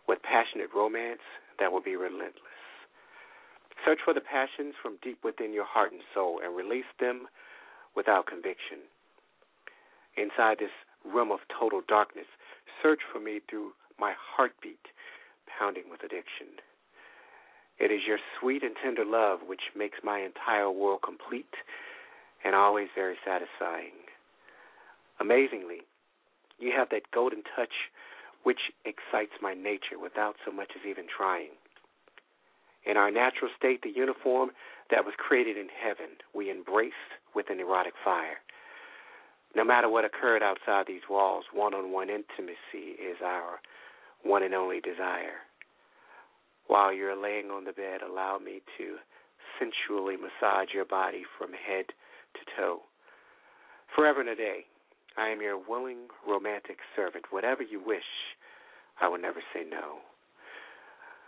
with passionate romance that will be relentless. Search for the passions from deep within your heart and soul and release them without conviction. Inside this realm of total darkness, search for me through my heartbeat, pounding with addiction. It is your sweet and tender love which makes my entire world complete and always very satisfying. Amazingly, you have that golden touch which excites my nature without so much as even trying. In our natural state, the uniform that was created in heaven, we embrace with an erotic fire. No matter what occurred outside these walls, one-on-one intimacy is our one and only desire. While you're laying on the bed, allow me to sensually massage your body from head to toe. Forever and a day, I am your willing romantic servant. Whatever you wish, I will never say no.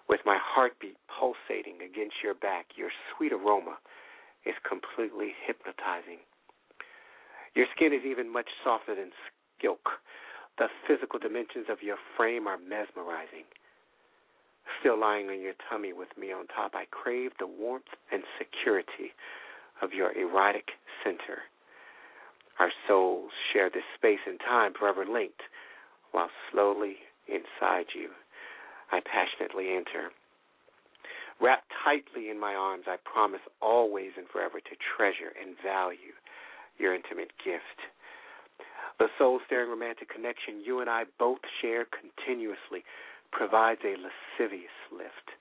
With my heartbeat pulsating against your back, your sweet aroma is completely hypnotizing. Your skin is even much softer than silk. The physical dimensions of your frame are mesmerizing. Still lying on your tummy with me on top, I crave the warmth and security of your erotic center. Our souls share this space and time forever linked, while slowly inside you I passionately enter. Wrapped tightly in my arms, I promise always and forever to treasure and value your intimate gift. The soul-stirring romantic connection you and I both share continuously provides a lascivious lift.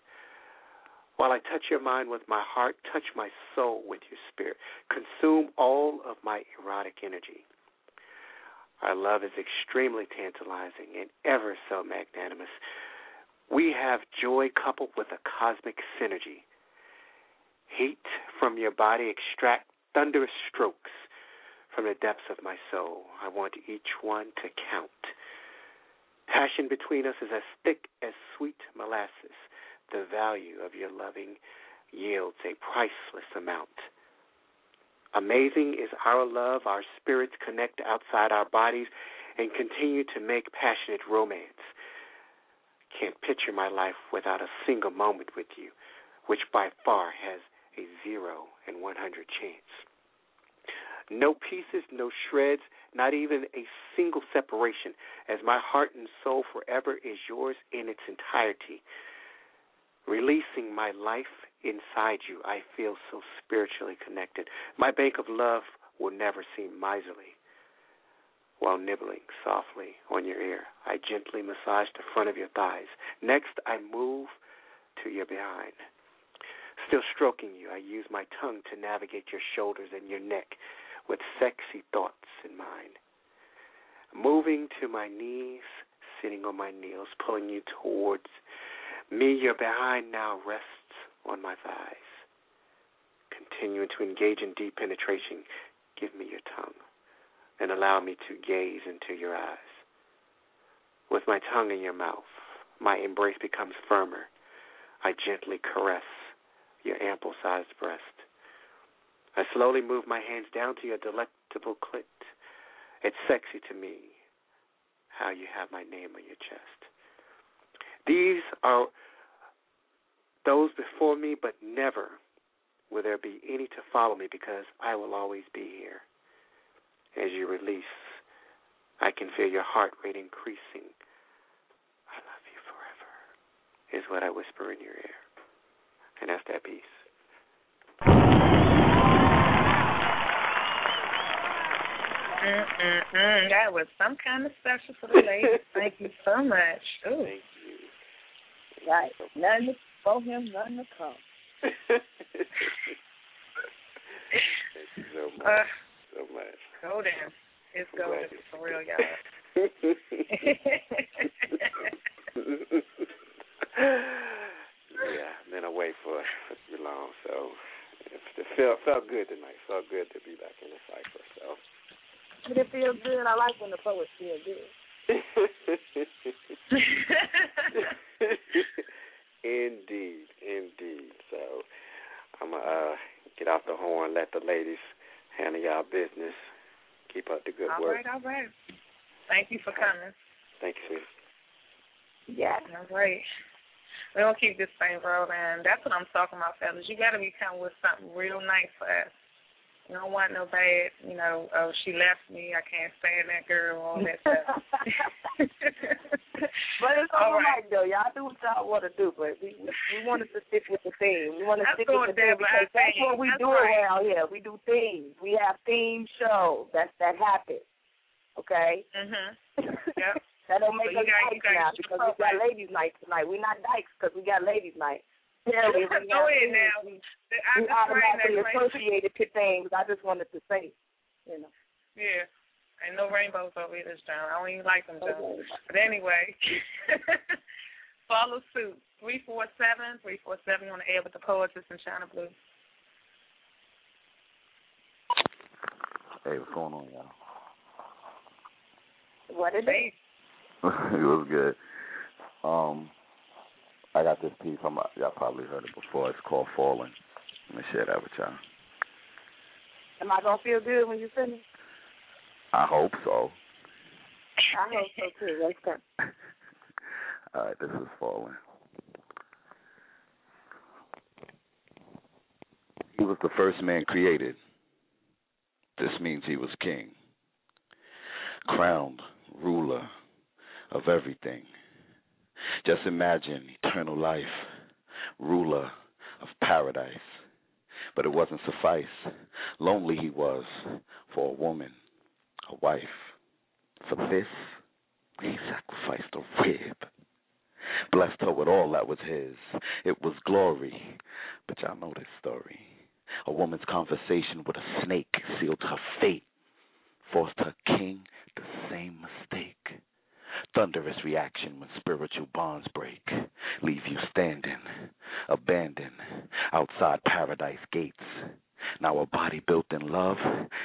While I touch your mind with my heart, touch my soul with your spirit. Consume all of my erotic energy. Our love is extremely tantalizing and ever so magnanimous. We have joy coupled with a cosmic synergy. Heat from your body extract thunderous strokes from the depths of my soul. I want each one to count. Passion between us is as thick as sweet molasses. The value of your loving yields a priceless amount. Amazing is our love. Our spirits connect outside our bodies and continue to make passionate romance. Can't picture my life without a single moment with you, which by far has a zero and one hundred chance. No pieces, no shreds, not even a single separation, as my heart and soul forever is yours in its entirety. Releasing my life inside you, I feel so spiritually connected. My bank of love will never seem miserly. While nibbling softly on your ear, I gently massage the front of your thighs. Next, I move to your behind. Still stroking you, I use my tongue to navigate your shoulders and your neck with sexy thoughts in mind. Moving to my knees, sitting on my heels, pulling you towards me, your behind now rests on my thighs. Continuing to engage in deep penetration, give me your tongue and allow me to gaze into your eyes. With my tongue in your mouth, my embrace becomes firmer. I gently caress your ample-sized breast. I slowly move my hands down to your delectable clit. It's sexy to me how you have my name on your chest. These are those before me, but never will there be any to follow me, because I will always be here. As you release, I can feel your heart rate increasing. I love you forever, is what I whisper in your ear. And that's that piece. Mm-mm-mm. That was some kind of special for the ladies. Thank you so much. Ooh. Thank you. Thank right. You so much. None for him, none to come. Thank you so much. Uh, so much. Golden. It's golden for real, y'all. Yeah, I've been away for too long, so it felt, felt good tonight. It felt good to be back in the cypher, so. But it feels good. I like when the poets feel good. Indeed, indeed. So I'm going to uh, get off the horn, let the ladies handle y'all business. Keep up the good all work. All right, all right. Thank you for coming. Thank you, sis. Yeah, all right. We're going to keep this thing rolling. That's what I'm talking about, fellas. You got to be coming with something real nice for us. You don't want no bad, you know, oh, she left me, I can't stand that girl, all that stuff. But it's all, all right, right, though. Y'all do what y'all want to do, but we, we, we wanted to stick with the theme. We want to stick with the theme because that's what we do around here. We do themes. We have theme shows. That's, that happens, okay? Mm-hmm. Yep. That don't make us dykes now because we got ladies' night tonight. We're not dykes because we got ladies' night. Yeah, we, we, Go in now. we, we automatically associated to things. I just wanted to say, you know. Yeah, ain't no rainbows over here this time. I don't even like them, though. But anyway, follow suit. three four seven, three four seven on the air with the poetess in Chyna Blue. Hey, what's going on, y'all? What is it? It was good. Um... I got this piece. I'm, y'all probably heard it before. It's called Falling. Let me share that with y'all. Am I going to feel good when you finish? I hope so. I hope so, too. Let's go. All right, this is Falling. He was the first man created. This means he was king. Crowned ruler of everything. Just imagine eternal life, ruler of paradise. But it wasn't suffice. Lonely he was for a woman, a wife. For this, he sacrificed a rib. Blessed her with all that was his. It was glory. But y'all know this story. A woman's conversation with a snake sealed her fate. Forced her king the same mistake. Thunderous reaction when spiritual bonds break, leave you standing, abandoned, outside paradise gates. Now a body built in love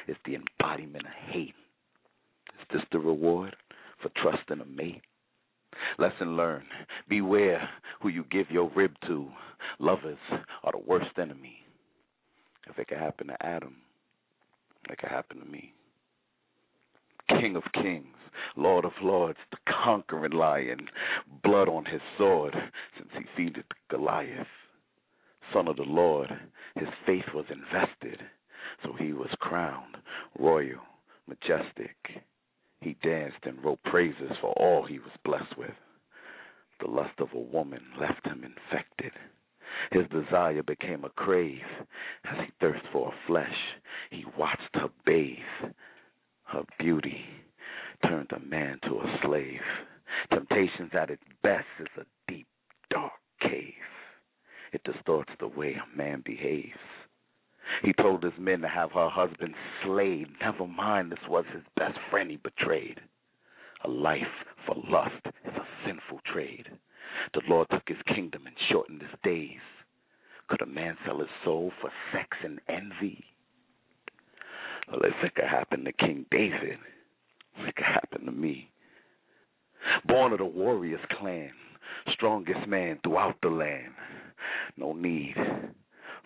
is the embodiment of hate. Is this the reward for trusting a mate? Lesson learned, beware who you give your rib to. Lovers are the worst enemy. If it could happen to Adam, it could happen to me. King of kings, Lord of lords, the conquering lion, blood on his sword since he defeated Goliath. Son of the Lord, his faith was invested, so he was crowned royal, majestic. He danced and wrote praises for all he was blessed with. The lust of a woman left him infected. His desire became a crave. As he thirsted for her flesh, he watched her bathe. Her beauty turned a man to a slave. Temptations at its best is a deep, dark cave. It distorts the way a man behaves. He told his men to have her husband slayed. Never mind, this was his best friend he betrayed. A life for lust is a sinful trade. The Lord took his kingdom and shortened his days. Could a man sell his soul for sex and envy? Well, if it could happen to King David, it could happen to me. Born of the warrior's clan, strongest man throughout the land. No need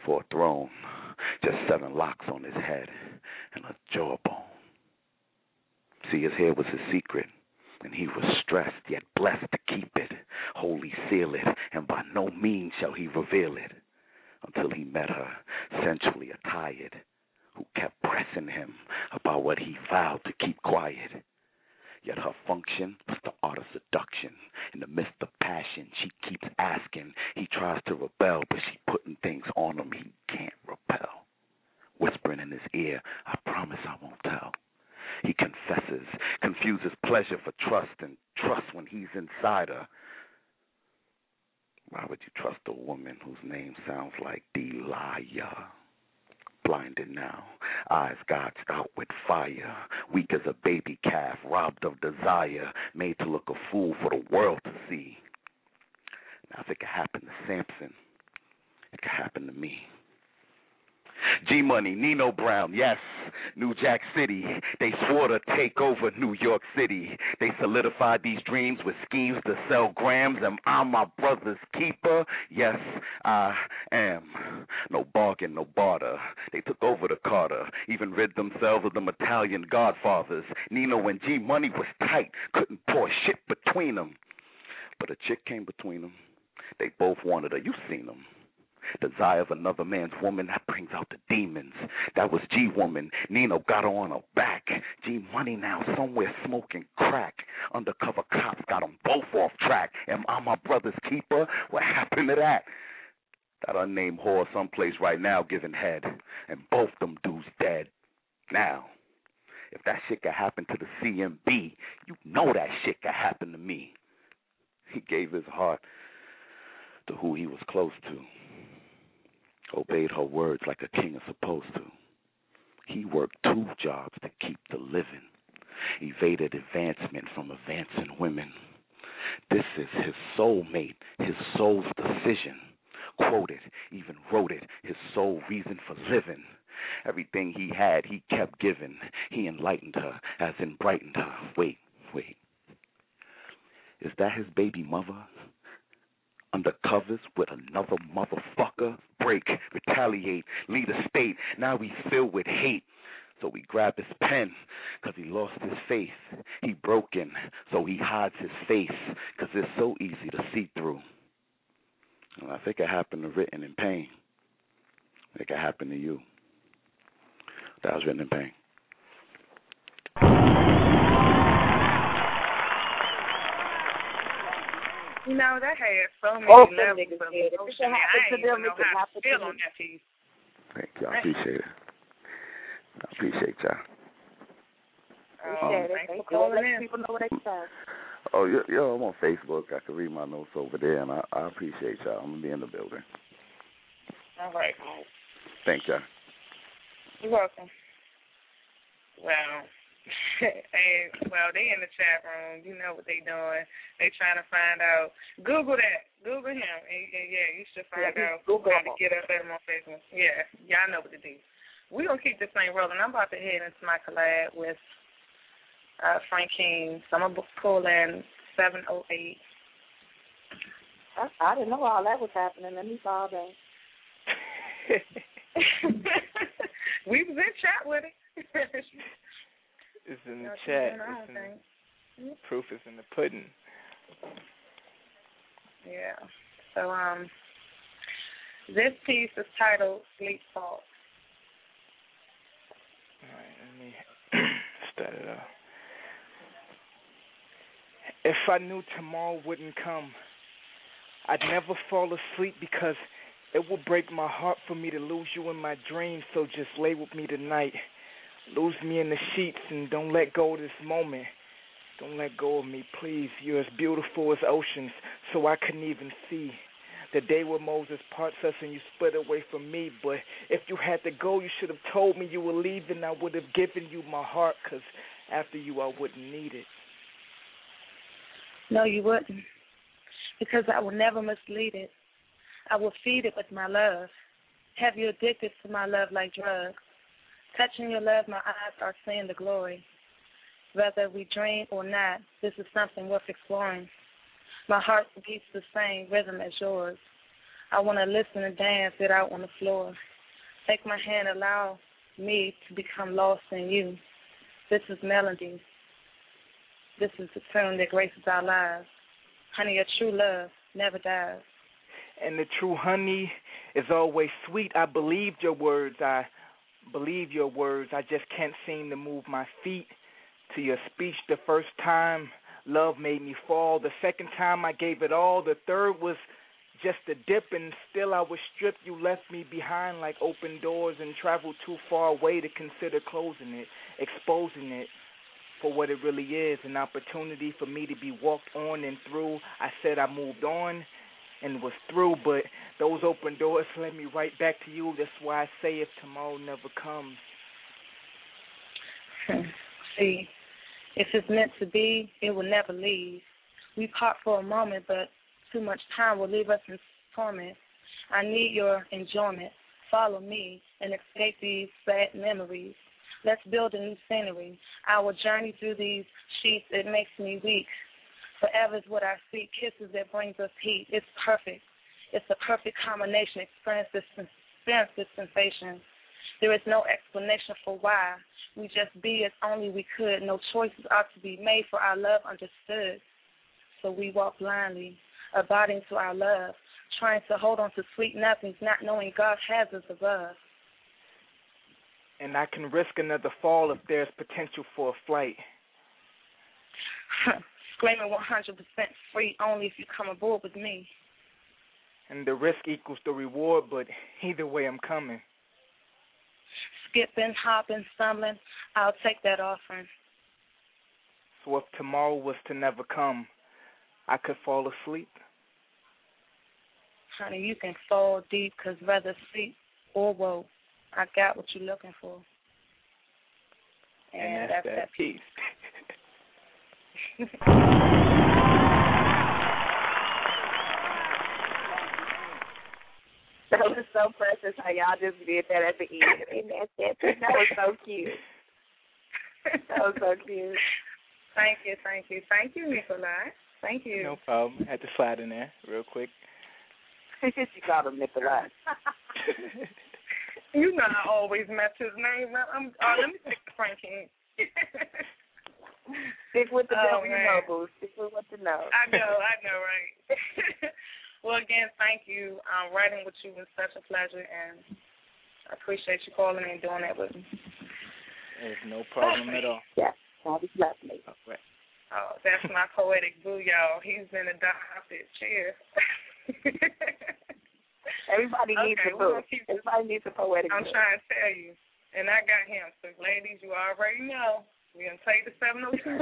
for a throne, just seven locks on his head and a jawbone. See, his hair was his secret, and he was stressed yet blessed to keep it, wholly seal it, and by no means shall he reveal it, until he met her, sensually attired, who kept pressing him about what he vowed to keep quiet. Yet her function was the art of seduction. In the midst of passion, she keeps asking. He tries to rebel, but she's putting things on him he can't repel. Whispering in his ear, I promise I won't tell. He confesses, confuses pleasure for trust, and trust when he's inside her. Why would you trust a woman whose name sounds like Delilah? Blinded now, eyes gouged out with fire, weak as a baby calf, robbed of desire, made to look a fool for the world to see. Now, if it could happen to Samson, it could happen to me. G-Money, Nino Brown, yes, New Jack City. They swore to take over New York City. They solidified these dreams with schemes to sell grams, and I'm my brother's keeper. Yes, I am. No bargain, no barter. They took over the Carter, even rid themselves of them Italian godfathers. Nino and G-Money was tight, couldn't pour shit between them. But a chick came between them. They both wanted her. You've seen them. Desire of another man's woman, that brings out the demons. That was G-Woman. Nino got her on her back. G-Money now somewhere smoking crack. Undercover cops got them both off track. Am I my brother's keeper? What happened to that? That unnamed whore someplace right now giving head. And both them dudes dead. Now, if that shit could happen to the C M B, you know that shit could happen to me. He gave his heart to who he was close to. Obeyed her words like a king is supposed to. He worked two jobs to keep the living. Evaded advancement from advancing women. This is his soulmate, his soul's decision. Quoted, even wrote it, his sole reason for living. Everything he had, he kept giving. He enlightened her, as in brightened her. Wait, wait. Is that his baby mother? Undercovers with another motherfucker. Break, retaliate, lead a state. Now he's filled with hate. So he grabbed his pen, because he lost his faith. He broken, so he hides his face, because it's so easy to see through. And I think it happened to Written in Pain. I think it happened to you. That was Written in Pain. You know, that had so many oh, levels of emotion. I didn't even know how to feel on that piece. Thank you. I appreciate it. I appreciate y'all. Appreciate um, it. Thanks for calling in. People know what they say. Oh, yo, yo, I'm on Facebook. I can read my notes over there, and I, I appreciate y'all. I'm going to be in the building. All right. Thank y'all. You're welcome. Wow. And, well, they in the chat room. You know what they doing. They trying to find out. Google that. Google him. And, and yeah, you should find yeah, out. Google how to get up at him on Facebook. Yeah, y'all know what to do. We're going to keep this thing rolling. I'm about to head into my collab with uh, Frank King. So I'm going to pull in seven oh eight. I, I didn't know all that was happening. Let me fall back. We was in chat with it. It's in the chat. It's in the proof is in the pudding. Yeah. So um, this piece is titled "Sleep Talk." All right, let me start it off. If I knew tomorrow wouldn't come, I'd never fall asleep because it would break my heart for me to lose you in my dreams. So just lay with me tonight. Lose me in the sheets and don't let go of this moment. Don't let go of me, please. You're as beautiful as oceans, so I couldn't even see. The day where Moses parts us and you split away from me, but if you had to go, you should have told me you were leaving. I would have given you my heart, because after you, I wouldn't need it. No, you wouldn't, because I will never mislead it. I will feed it with my love, have you addicted to my love like drugs. Touching your love, my eyes are seeing the glory. Whether we dream or not, this is something worth exploring. My heart beats the same rhythm as yours. I want to listen and dance it out on the floor. Take my hand, allow me to become lost in you. This is melody. This is the tune that graces our lives. Honey, your true love never dies. And the true honey is always sweet. I believed your words. I believe your words. I just can't seem to move my feet to your speech. The first time love made me fall. The second time I gave it all. The third was just a dip, and still I was stripped. You left me behind like open doors and traveled too far away to consider closing it, exposing it for what it really is, an opportunity for me to be walked on and through. I said I moved on and was through, but those open doors led me right back to you. That's why I say if tomorrow never comes. See, if it's meant to be, it will never leave. We part for a moment, but too much time will leave us in torment. I need your enjoyment. Follow me and escape these sad memories. Let's build a new scenery. Our journey through these sheets, it makes me weak. Forever is what I seek, kisses that brings us heat. It's perfect. It's a perfect combination. Experience this, experience this sensation. There is no explanation for why. We just be as only we could. No choices ought to be made for our love understood. So we walk blindly, abiding to our love, trying to hold on to sweet nothings, not knowing God has us above. And I can risk another fall if there's potential for a flight. Screaming one hundred percent free only if you come aboard with me. And the risk equals the reward, but either way I'm coming. Skipping, hopping, stumbling, I'll take that offering. So if tomorrow was to never come, I could fall asleep. Honey, you can fall deep, because whether sleep or woe, I got what you're looking for. And, and that's, that's that piece. piece. That was so precious how y'all just did that at the end. And that's that piece. That was so cute. That was so cute. Thank you, thank you. Thank you, Nikolai. Thank you. No problem. I had to slide in there real quick. She called him Nikolai. You know I always mess his name up. I'm, oh, let me stick to Frankie. Stick with the oh, you know, boo. Stick with what you know. I know, I know, right? Well, again, thank you. Um, writing with you was such a pleasure, and I appreciate you calling and doing that with me. There's no problem at all. Yeah, that was lovely. All right. Oh, that's my poetic boo, y'all. He's in a adopted. Cheers. Everybody okay, needs a boo. Keep... Everybody needs a poetic I'm boo. I'm trying to tell you. And I got him. So, ladies, you already know. We're going to take the seven oh two song.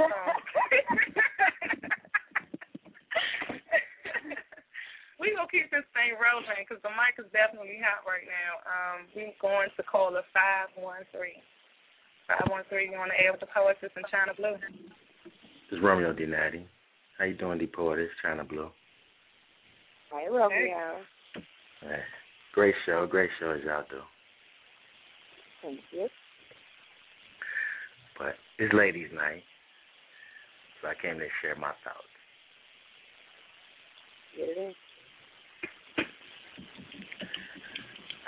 We're going to keep this thing rolling because the mic is definitely hot right now. Um, we're going to call a five one three. five one three, you want to air with the poetess in Chyna Blue? It's Romeo Dinati. How you doing, the poetess? Chyna Blue. Hi, Romeo. Hey. Hey. Great show. Great show as y'all do. Thank you. But it's ladies' night, so I came to share my thoughts. Get it in.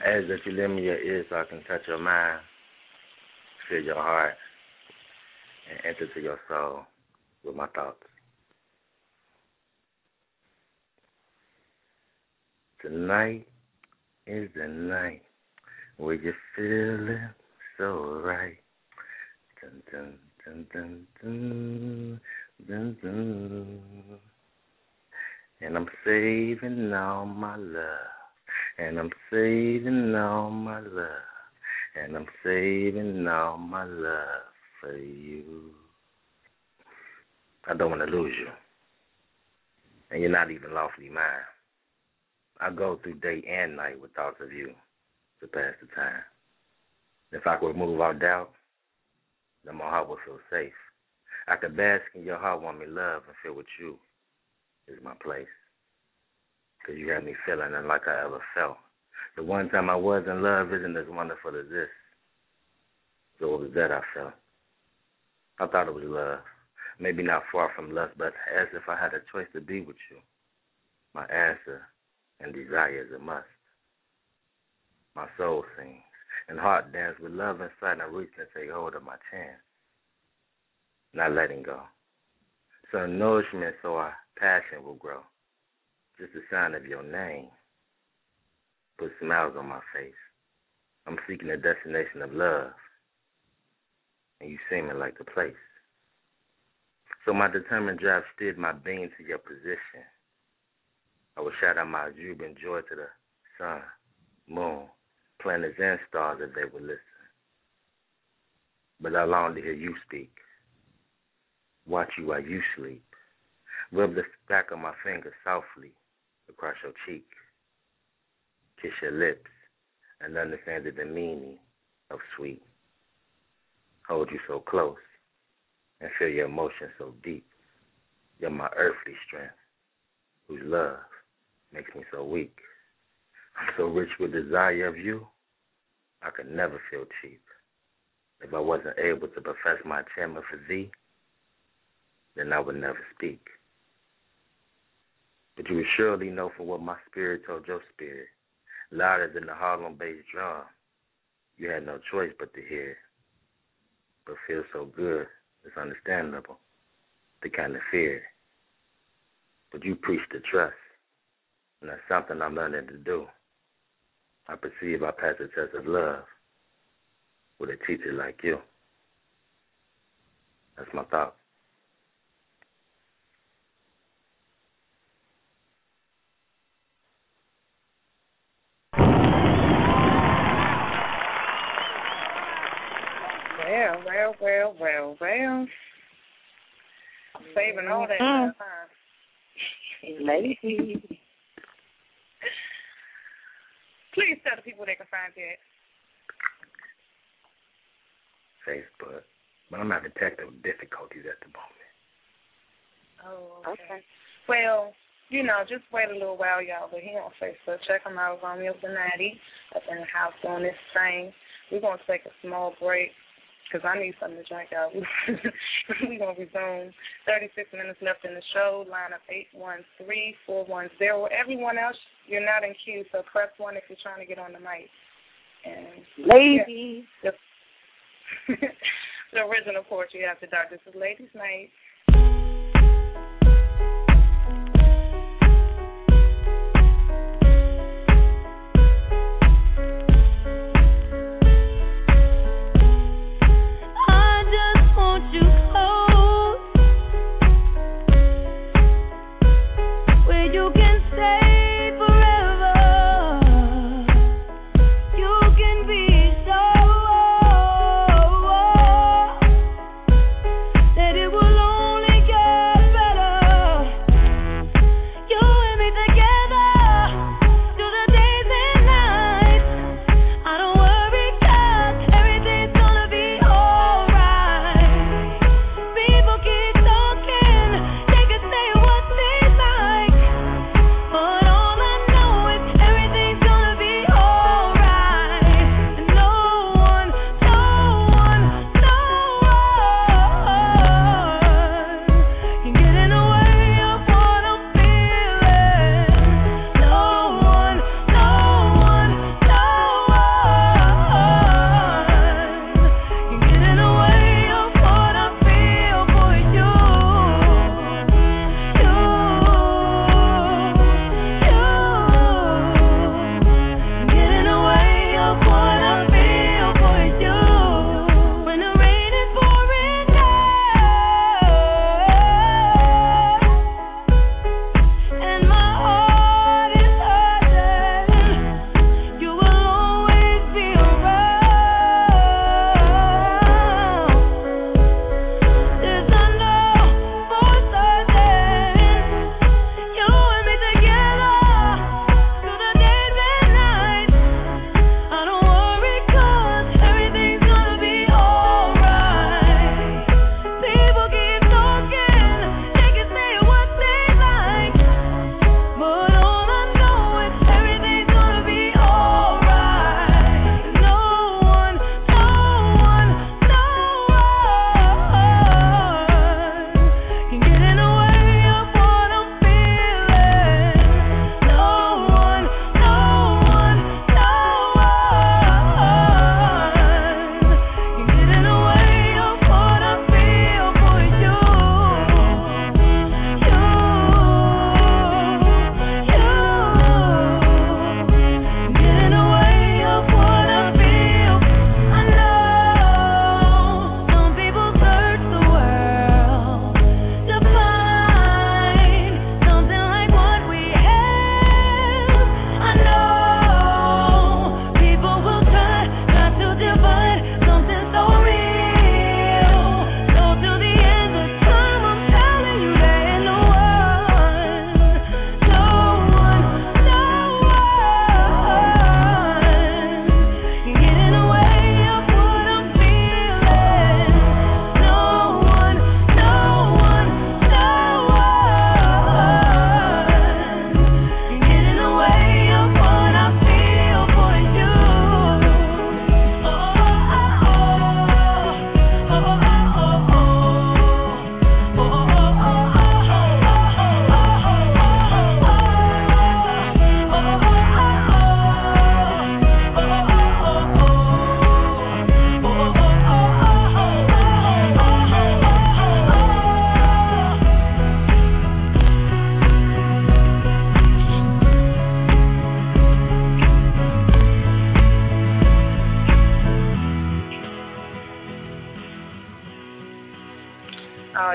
I ask that you lend me your ears so I can touch your mind, feel your heart, and enter to your soul with my thoughts. Tonight is the night where you're feeling so right. Dun, dun, dun, dun, dun, dun, dun. And I'm saving all my love. And I'm saving all my love. And I'm saving all my love for you. I don't want to lose you. And you're not even lawfully mine. I go through day and night with thoughts of you to pass the time. If I could remove all doubt, then my heart would feel safe. I could bask in your heartwarming love and feel with you is my place. Because you have me feeling unlike I ever felt. The one time I was in love isn't as wonderful as this. So it was that I felt. I thought it was love. Maybe not far from lust, but as if I had a choice to be with you. My answer and desire is a must. My soul sings and heart dance with love inside, and I reach and take hold of my chance, not letting go. Some nourishment so our passion will grow. Just the sound of your name put smiles on my face. I'm seeking a destination of love, and you seeming like the place. So my determined drive steered my being to your position. I will shout out my jubilant joy to the sun, moon, planets, and stars if they would listen. But I long to hear you speak. Watch you while you sleep. Rub the back of my finger softly across your cheek. Kiss your lips and understand the meaning of sweet. Hold you so close and feel your emotion so deep. You're my earthly strength, whose love makes me so weak. I'm so rich with desire of you, I could never feel cheap. If I wasn't able to profess my chamber for thee, then I would never speak. But you would surely know from what my spirit told your spirit, louder than the Harlem-based drum, you had no choice but to hear it. But feels so good, it's understandable, the kind of fear. But you preach the trust, and that's something I'm learning to do. I perceive I pass the test of love with a teacher like you. That's my thought. Well, well, well, well, well. I'm saving all that time. Ladies. Please tell the people they can find you at. Facebook. But I'm having technical difficulties at the moment. Oh, okay. okay. Well, you know, just wait a little while, y'all. But he on Facebook. Check him out. Romeo Dinati up in the house doing this thing. We're going to take a small break, because I need something to drink, y'all. We're going to resume. thirty-six minutes left in the show. Line up eight one three, four one zero. Everyone else, you're not in queue, so press one if you're trying to get on the mic. And ladies. Yeah, the, the original poetry after dark. This is Ladies Night. That it will only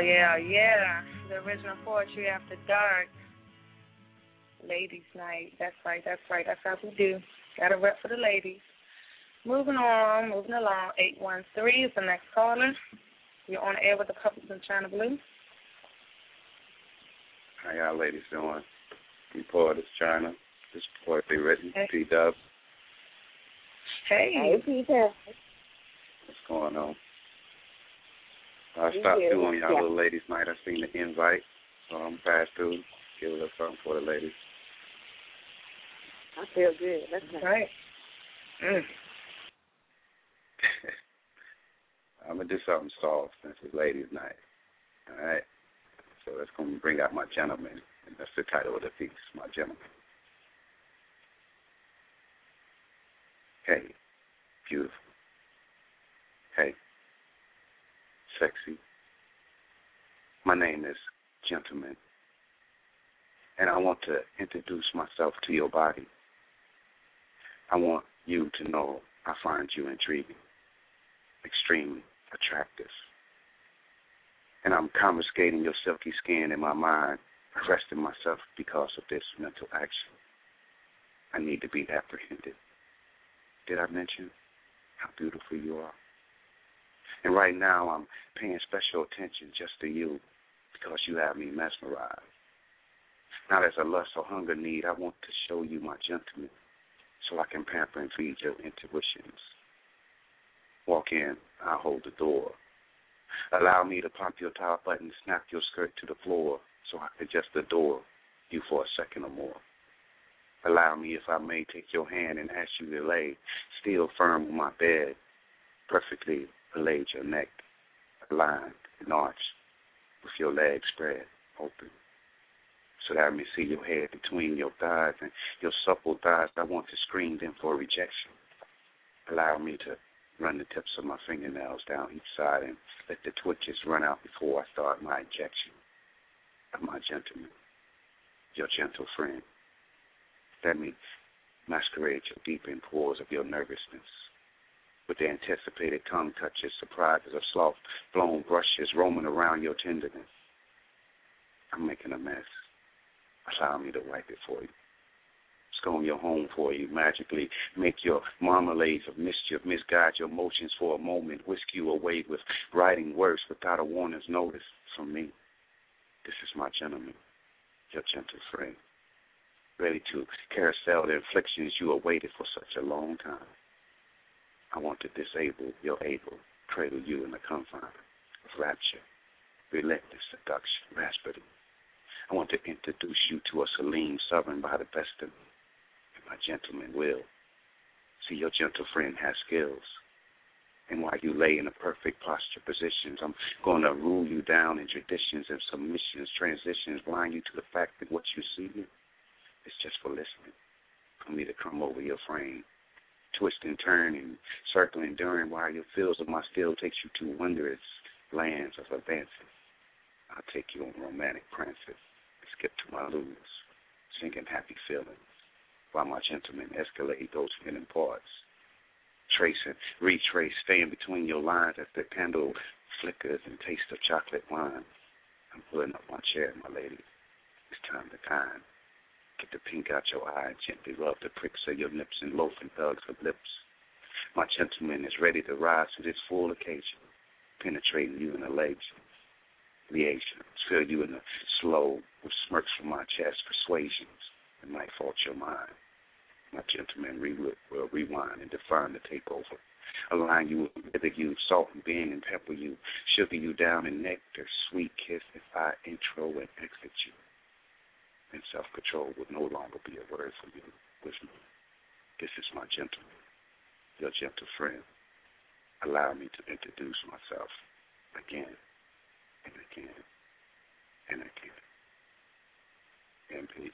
yeah, yeah. The original Poetry After Dark. Ladies' night. That's right, that's right. That's how we do. Got a rep for the ladies. Moving on, moving along. eight one three is the next caller. You're on air with the Puppets and Chyna Blue. How y'all ladies doing? The Poetess Chyna. This is Poetry Written. Hey. P-Dub. Hey. Hey, Peter. What's going on? I stopped through on y'all yeah. little ladies' night. I seen the invite, so I'm passed through. Give a little something for the ladies. I feel good. That's nice. Right. Mm. I'm going to do something soft since it's ladies' night. All right? So that's going to bring out my gentleman. And that's the title of the piece, My Gentleman. Hey, beautiful. Hey, sexy. My name is Gentleman. And I want to introduce myself to your body. I want you to know I find you intriguing, extremely attractive. And I'm confiscating your silky skin in my mind, arresting myself because of this mental action. I need to be apprehended. Did I mention how beautiful you are? And right now I'm paying special attention just to you because you have me mesmerized. Now there's a lust or hunger need. I want to show you my gentleman so I can pamper and feed your intuitions. Walk in, I'll hold the door. Allow me to pop your top button, snap your skirt to the floor so I can just adore you for a second or more. Allow me, if I may, take your hand and ask you to lay still firm on my bed, perfectly laid your neck, aligned and arched, with your legs spread open. So that I may see your head between your thighs and your supple thighs. I want to scream them for rejection. Allow me to run the tips of my fingernails down each side and let the twitches run out before I start my ejection. I'm my gentleman, your gentle friend. Let me masquerade your deepened pores of your nervousness with the anticipated tongue touches, surprises of soft blown brushes roaming around your tenderness. I'm making a mess. Allow me to wipe it for you. Scone your home for you, magically make your marmalades of mischief, misguide your motions for a moment, whisk you away with writing words without a warner's notice from me. This is my gentleman, your gentle friend, ready to carousel the afflictions you awaited for such a long time. I want to disable your able, cradle you in the confine of rapture, relentless seduction, rapidity. I want to introduce you to a Celine sovereign by the best of me, and my gentleman will. See, your gentle friend has skills, and while you lay in the perfect posture positions, I'm going to rule you down in traditions and submissions, transitions, blind you to the fact that what you see is just for listening, for me to come over your frame, twist and turn and circle and during while your feels of my skill takes you to wondrous lands of advances. I'll take you on romantic prances. Skip to my lulus, singing happy feelings, while my gentlemen escalate those hidden parts. Trace and retrace, staying between your lines as the candle flickers and taste of chocolate wine. I'm pulling up my chair, my lady. It's time to time. Get the pink out your eye, gently rub the pricks of your nips and loaf and thugs of lips. My gentleman is ready to rise to this full occasion, penetrating you in the legs. Liaisons, fill you in the slow with smirks from my chest, persuasions that might fault your mind. My gentleman re- will rewind and define the takeover, align you with whether you salt and bend and pepper you, sugar you down in nectar, sweet kiss if I intro and exit you. And self-control would no longer be a word for you with me. This is my gentleman, your gentle friend. Allow me to introduce myself again. And again, and again, and peace.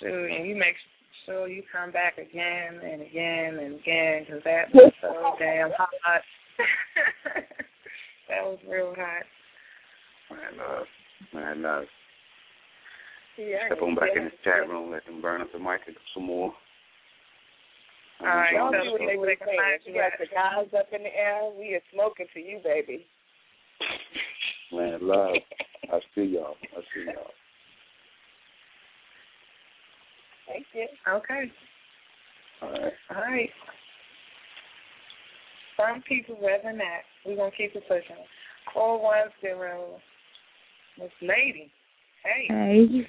Sure, and you make sure you come back again and again and again because that was so damn hot. That was real hot. My love, my love. Yeah, step on back yeah. in the chat room, let them burn up the mic and some more. All right. Y'all so what they were saying. You got the guys up in the air. We are smoking to you, baby. Man, love. I see y'all. I see y'all. Thank you. Okay. All right. All right. Some people rather not. We're going to keep it pushing. four one zero. Miss Lady. Hey. Hey.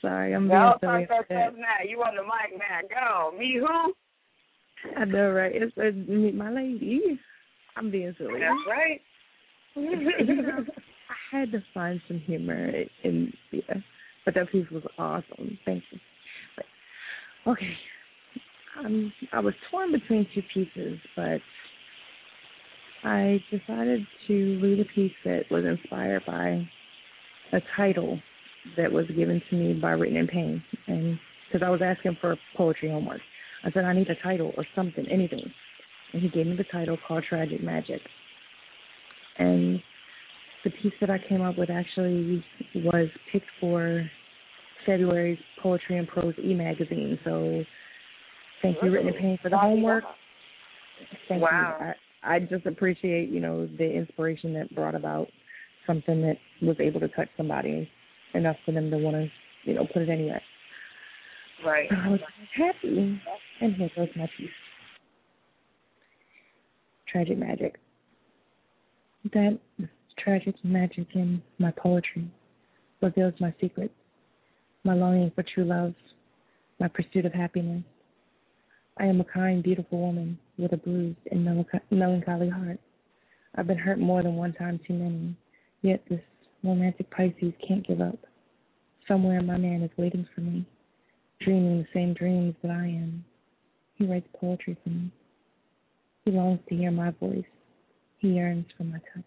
Sorry, I'm no, being so upset. You on the mic now. Go. Me who? I know, right? It's a, meet my lady. I'm being silly. That's right. I had to find some humor in, yeah. But that piece was awesome. Thank you. But, okay. Um, I was torn between two pieces, but I decided to read a piece that was inspired by a title that was given to me by Written in Pain, and because I was asking for poetry homework. I said, I need a title or something, anything. And he gave me the title called Tragic Magic. And the piece that I came up with actually was picked for February's Poetry and Prose e-magazine. So thank you, Written in Pain, for the homework. Thank wow. you. I, I just appreciate, you know, the inspiration that brought about something that was able to touch somebody enough for them to want to, you know, put it anyway. Right. So I was happy. And here goes my piece. Tragic magic. That tragic magic in my poetry reveals my secrets, my longing for true love, my pursuit of happiness. I am a kind, beautiful woman with a bruised and melancholy heart. I've been hurt more than one time too many, yet this romantic Pisces can't give up. Somewhere my man is waiting for me, dreaming the same dreams that I am. He writes poetry for me. He longs to hear my voice. He yearns for my touch.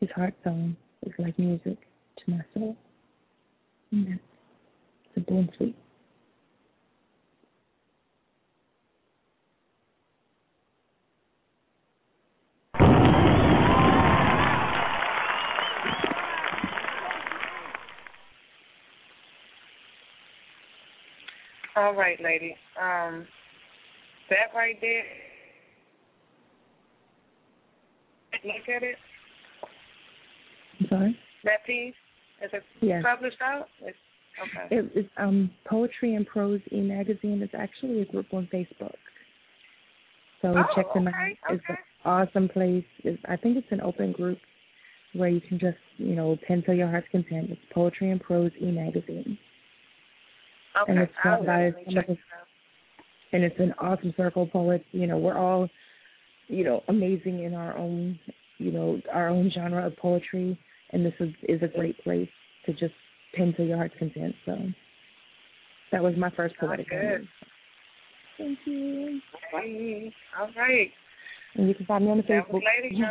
His heart song is like music to my soul. And that's simple and sweet. All right, lady. Um, that right there, look at it. I'm sorry? That piece? Is it yes. published out? It's, okay. It, it's um, Poetry and Prose e-magazine. It's actually a group on Facebook. So oh, check them okay, out. It's okay. An awesome place. It's, I think it's an open group where you can just, you know, pen till your heart's content. It's Poetry and Prose e-magazine. Okay. And it's done by some of us, and it's an awesome circle of poets. You know, we're all, you know, amazing in our own, you know, our own genre of poetry, and this is, is a great place to just pen to your heart's content. So that was my first poetic. Thank you. Bye. All right. And you can find me on the that Facebook. Lady, yeah.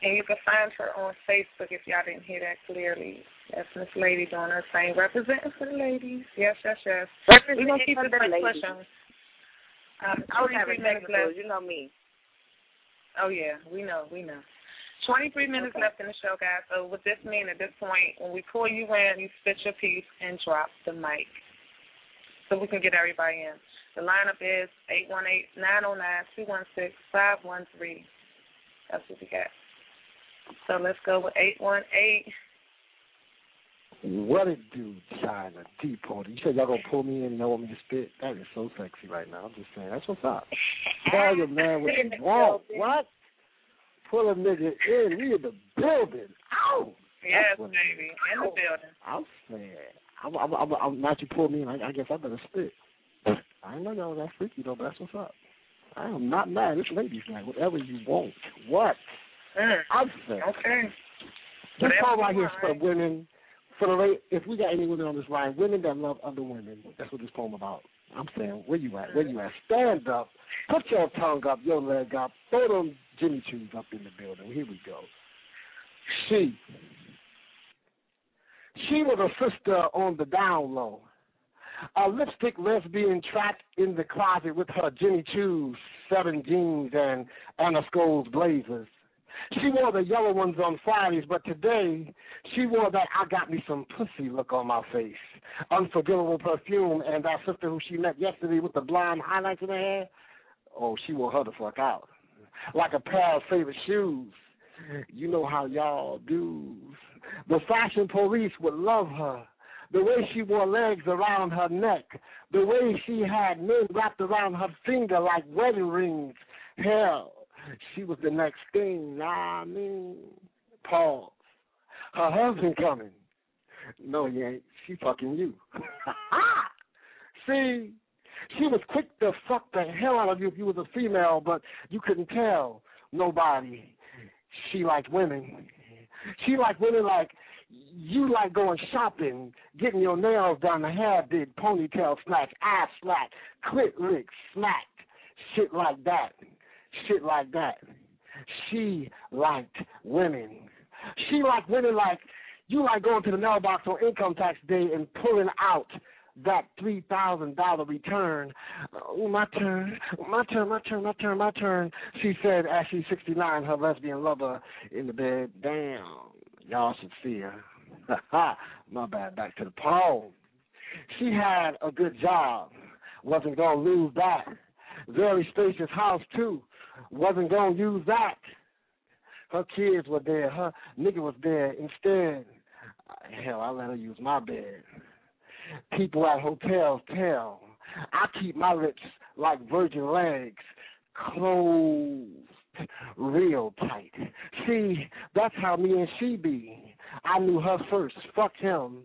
And you can find her on Facebook if y'all didn't hear that clearly. That's Miss Lady doing her thing. Representing for the ladies. Yes, yes, yes. Representing We're going to keep it pretty pushing. Um, twenty-three minutes left. You know me. Oh, yeah. We know. We know. twenty-three minutes okay. left in the show, guys. So what this means at this point, when we pull you in, you spit your piece and drop the mic so we can get everybody in. The lineup is eight one eight, nine oh nine, two one six, five one three. That's what we got. So let's go with eight one eight. What it do, Chyna, Deep Poet? You said y'all going to pull me in and y'all want me to spit? That is so sexy right now. I'm just saying. That's what's up. Tell your man what you want. What? Pull a nigga in. We in the building. Ow! Yes, baby. In the building. I'm saying. I'm, I'm, I'm, I'm not you pull me in. I, I guess I better spit. I know y'all that freaky, though, but that's what's up. I am not mad. It's ladies' night. Whatever you want. What? I'm saying. Okay. This poem right here is for women. For the late, if we got any women on this line, women that love other women, that's what this poem about. I'm saying, where you at? Where you at? Stand up. Put your tongue up, your leg up. Throw them Jimmy Choo's up in the building. Here we go. She. She was a sister on the down low. A lipstick lesbian trapped in the closet with her Jimmy Choo's, seven jeans, and Anna Scholes blazers. She wore the yellow ones on Fridays, but today she wore that I got me some pussy look on my face, unforgivable perfume, and our sister who she met yesterday with the blonde highlights in her hair, oh, she wore her the fuck out. Like a pair of favorite shoes. You know how y'all do. The fashion police would love her. The way she wore legs around her neck. The way she had men wrapped around her finger like wedding rings. Hell, she was the next thing. I mean, pause. Her husband coming. No, he ain't. She fucking you. See, she was quick to fuck the hell out of you if you was a female, but you couldn't tell nobody. She liked women. She liked women like you like going shopping, getting your nails done, the hair did, ponytail snatch, ass slack, clit lick smack, shit like that. Shit like that. She liked women. She liked women like you like going to the mailbox on income tax day and pulling out that three thousand dollars return. Oh, my turn, my turn, my turn, my turn, my turn, she said as she's sixty-nine, her lesbian lover in the bed. Damn, y'all should see her. My bad, back to the poem. She had a good job, wasn't going to lose that. Very spacious house, too, wasn't going to use that. Her kids were there, her nigga was there. Instead, hell, I let her use my bed. People at hotels tell. I keep my lips like virgin legs, closed real tight. See, that's how me and she be. I knew her first. Fuck him,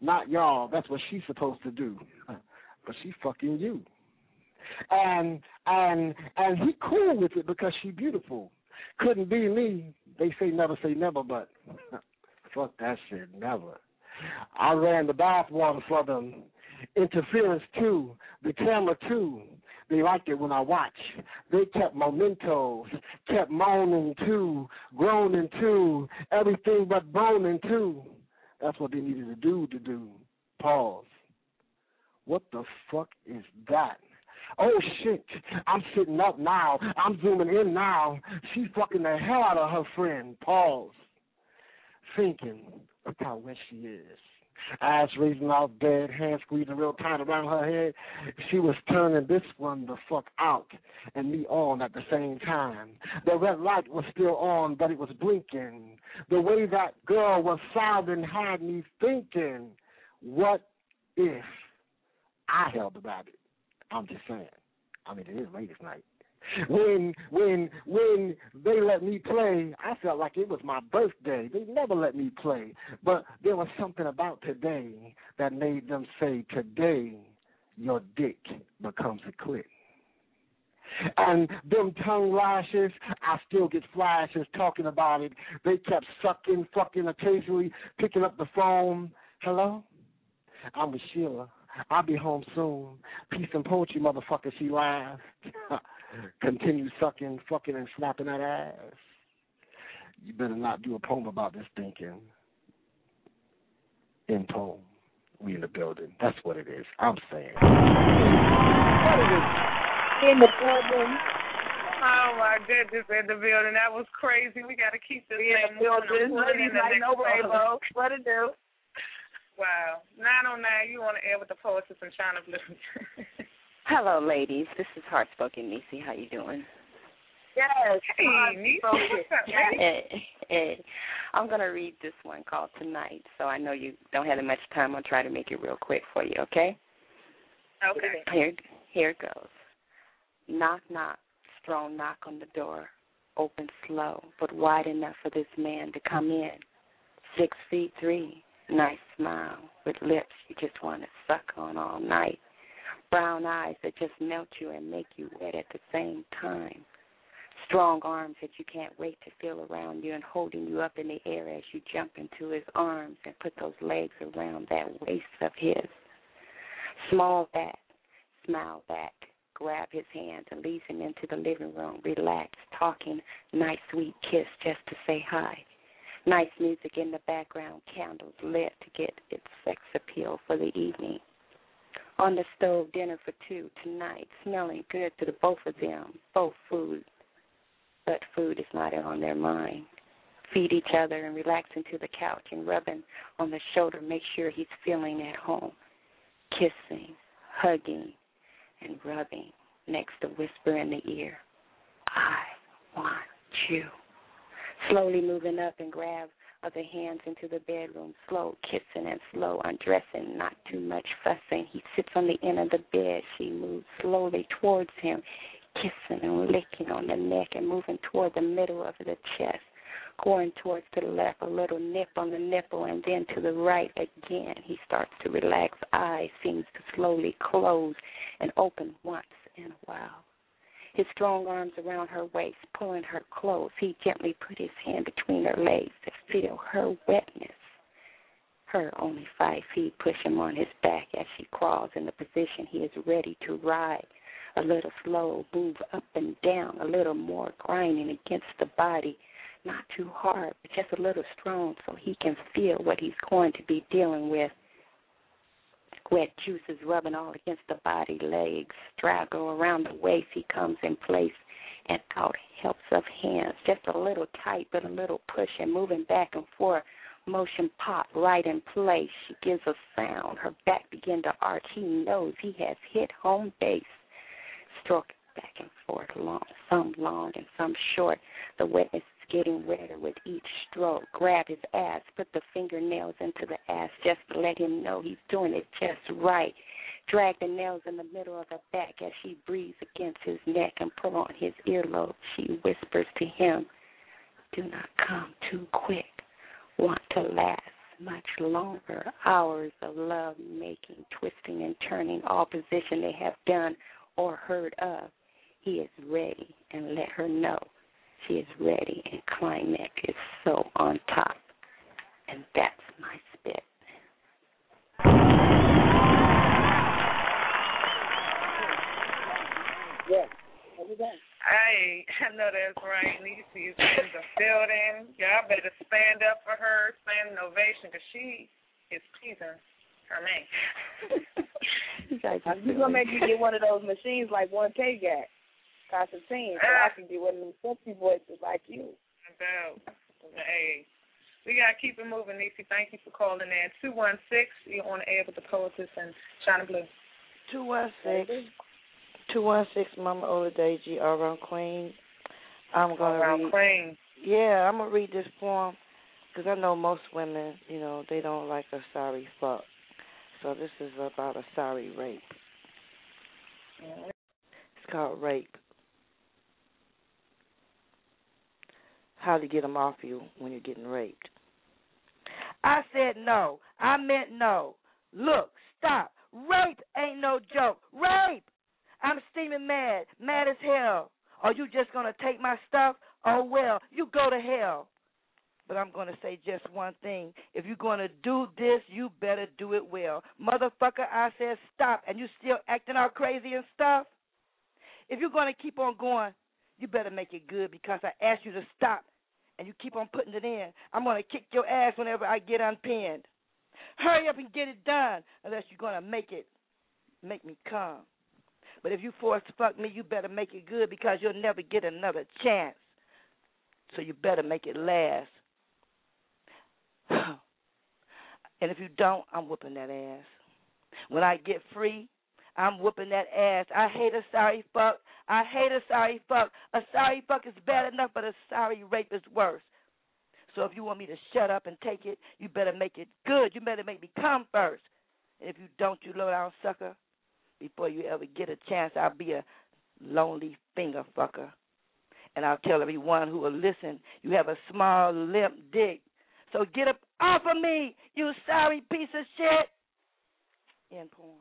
not y'all. That's what she's supposed to do. But she fucking you. And and and he cool with it because she beautiful. Couldn't be me. They say never say never, but fuck that shit, never. I ran the bathwater for them. Interference, too. The camera, too. They liked it when I watch. They kept mementos, kept moaning, too, groaning, too, everything but boning, too. That's what they needed to do to do. Pause. What the fuck is that? Oh, shit. I'm sitting up now. I'm zooming in now. She's fucking the hell out of her friend. Pause. Thinking. Look how wet she is. Eyes raising off bed, hands squeezing real tight around her head. She was turning this one the fuck out and me on at the same time. The red light was still on, but it was blinking. The way that girl was sobbing had me thinking, what if I held the rabbit? I'm just saying. I mean, it is late at night. When when when they let me play, I felt like it was my birthday. They never let me play. But there was something about today that made them say, today your dick becomes a clit. And them tongue lashes, I still get flashes talking about it. They kept sucking, fucking, occasionally picking up the phone. Hello? I'm with Sheila. I'll be home soon. Peace and poetry, motherfucker, she laughed. Continue sucking, fucking, and snapping that ass. You better not do a poem about this thinking. In poem. We in the building. That's what it is. I'm saying. In the building. Oh, my goodness, in the building. That was crazy. We got to keep this in the building. What do you know, what it do? Wow. nine oh nine, you want to air with the poetess and Chyna Blue. Hello, ladies. This is Heartspoken Nisi. How you doing? Yes. Hey, Nisi. What's up, lady? Hey, hey. I'm going to read this one called Tonight, so I know you don't have much time. I'll try to make it real quick for you, okay? Okay. Here, here it goes. Knock, knock, strong knock on the door. Open slow, but wide enough for this man to come in. Six feet three, nice smile, with lips you just want to suck on all night. Brown eyes that just melt you and make you wet at the same time. Strong arms that you can't wait to feel around you and holding you up in the air as you jump into his arms and put those legs around that waist of his. Small back, smile back, grab his hand and lead him into the living room, relax, talking, nice sweet kiss just to say hi. Nice music in the background, candles lit to get its sex appeal for the evening. On the stove, dinner for two tonight, smelling good to the both of them, both food but food is not on their mind. Feed each other and relax into the couch and rubbing on the shoulder. Make sure he's feeling at home. Kissing, hugging, and rubbing next to whisper in the ear. I want you. Slowly moving up and grab other hands into the bedroom. Slow kissing and slow undressing. Not too much fussing. He sits on the end of the bed. She moves slowly towards him, kissing and licking on the neck and moving toward the middle of the chest. Going towards to the left, a little nip on the nipple, and then to the right again. He starts to relax. Eyes seems to slowly close and open once in a while. His strong arms around her waist, pulling her close. He gently put his hand between her legs to feel her wetness. Her only five feet push him on his back as she crawls in the position he is ready to ride. A little slow, move up and down, a little more grinding against the body. Not too hard, but just a little strong so he can feel what he's going to be dealing with. Wet juices rubbing all against the body, legs, straggle around the waist. He comes in place and out, helps of hands. Just a little tight, but a little push and moving back and forth. Motion pop right in place. She gives a sound. Her back begins to arch. He knows he has hit home base. Stroke back and forth, long, some long and some short. The wetness getting wetter with each stroke. Grab his ass, put the fingernails into the ass just to let him know he's doing it just right. Drag the nails in the middle of her back as she breathes against his neck and pull on his earlobe. She whispers to him, do not come too quick. Want to last much longer. Hours of love making, twisting and turning all position they have done or heard of. He is ready and let her know. She is ready, and climate is so on top. And that's my spit. Yeah. Hey, I know that's right. Nisi is in the building. Y'all better stand up for her, stand in ovation, because she is pleasing her man. You're going to make me get one of those machines like one K got. Constantine, so I can be one of them sexy voices like you. Hey, we got to keep it moving, Nisi. Thank you for calling in. two one six, you're on the air with the Poetess and Chyna Blue. two one six, two one six, Mama Oladeji, All Around Queen. I'm gonna All Around read, Queen. Yeah, I'm going to read this poem because I know most women, you know, they don't like a sorry fuck. So this is about a sorry rape. It's called Rape. How to get them off you when you're getting raped. I said no. I meant no. Look, stop. Rape ain't no joke. Rape! I'm steaming mad, mad as hell. Are you just going to take my stuff? Oh, well, you go to hell. But I'm going to say just one thing. If you're going to do this, you better do it well. Motherfucker, I said stop, and you still acting all crazy and stuff? If you're going to keep on going, you better make it good because I asked you to stop, and you keep on putting it in. I'm going to kick your ass whenever I get unpinned. Hurry up and get it done unless you're going to make it, make me come. But if you force fuck me, you better make it good because you'll never get another chance. So you better make it last. And if you don't, I'm whooping that ass. When I get free, I'm whooping that ass. I hate a sorry fuck. I hate a sorry fuck. A sorry fuck is bad enough, but a sorry rape is worse. So if you want me to shut up and take it, you better make it good. You better make me come first. And if you don't, you low-down sucker, before you ever get a chance, I'll be a lonely finger fucker. And I'll tell everyone who will listen, you have a small, limp dick. So get up off of me, you sorry piece of shit. End poem.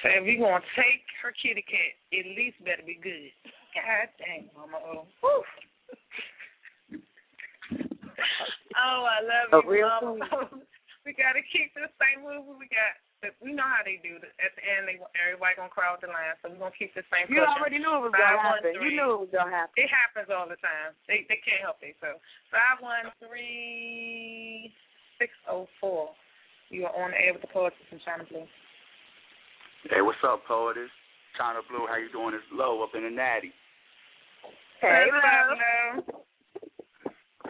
So if you're going to take her kitty cat, at least better be good. God dang, Mama O. Woo. Oh, I love you, Mama O. We got to keep this same movie. We got, we know how they do this. At the end, they, everybody going to cross the line, so we're going to keep this same You question. Already knew it was going to happen. You knew it was going to happen. It happens all the time. They they can't help themselves. So. five one three six oh oh four. You are on the air with the poetess from Chyna Blue. Hey, what's up, poetess? Chyna Blue, how you doing? It's Low up in the Natty. Hey, Low.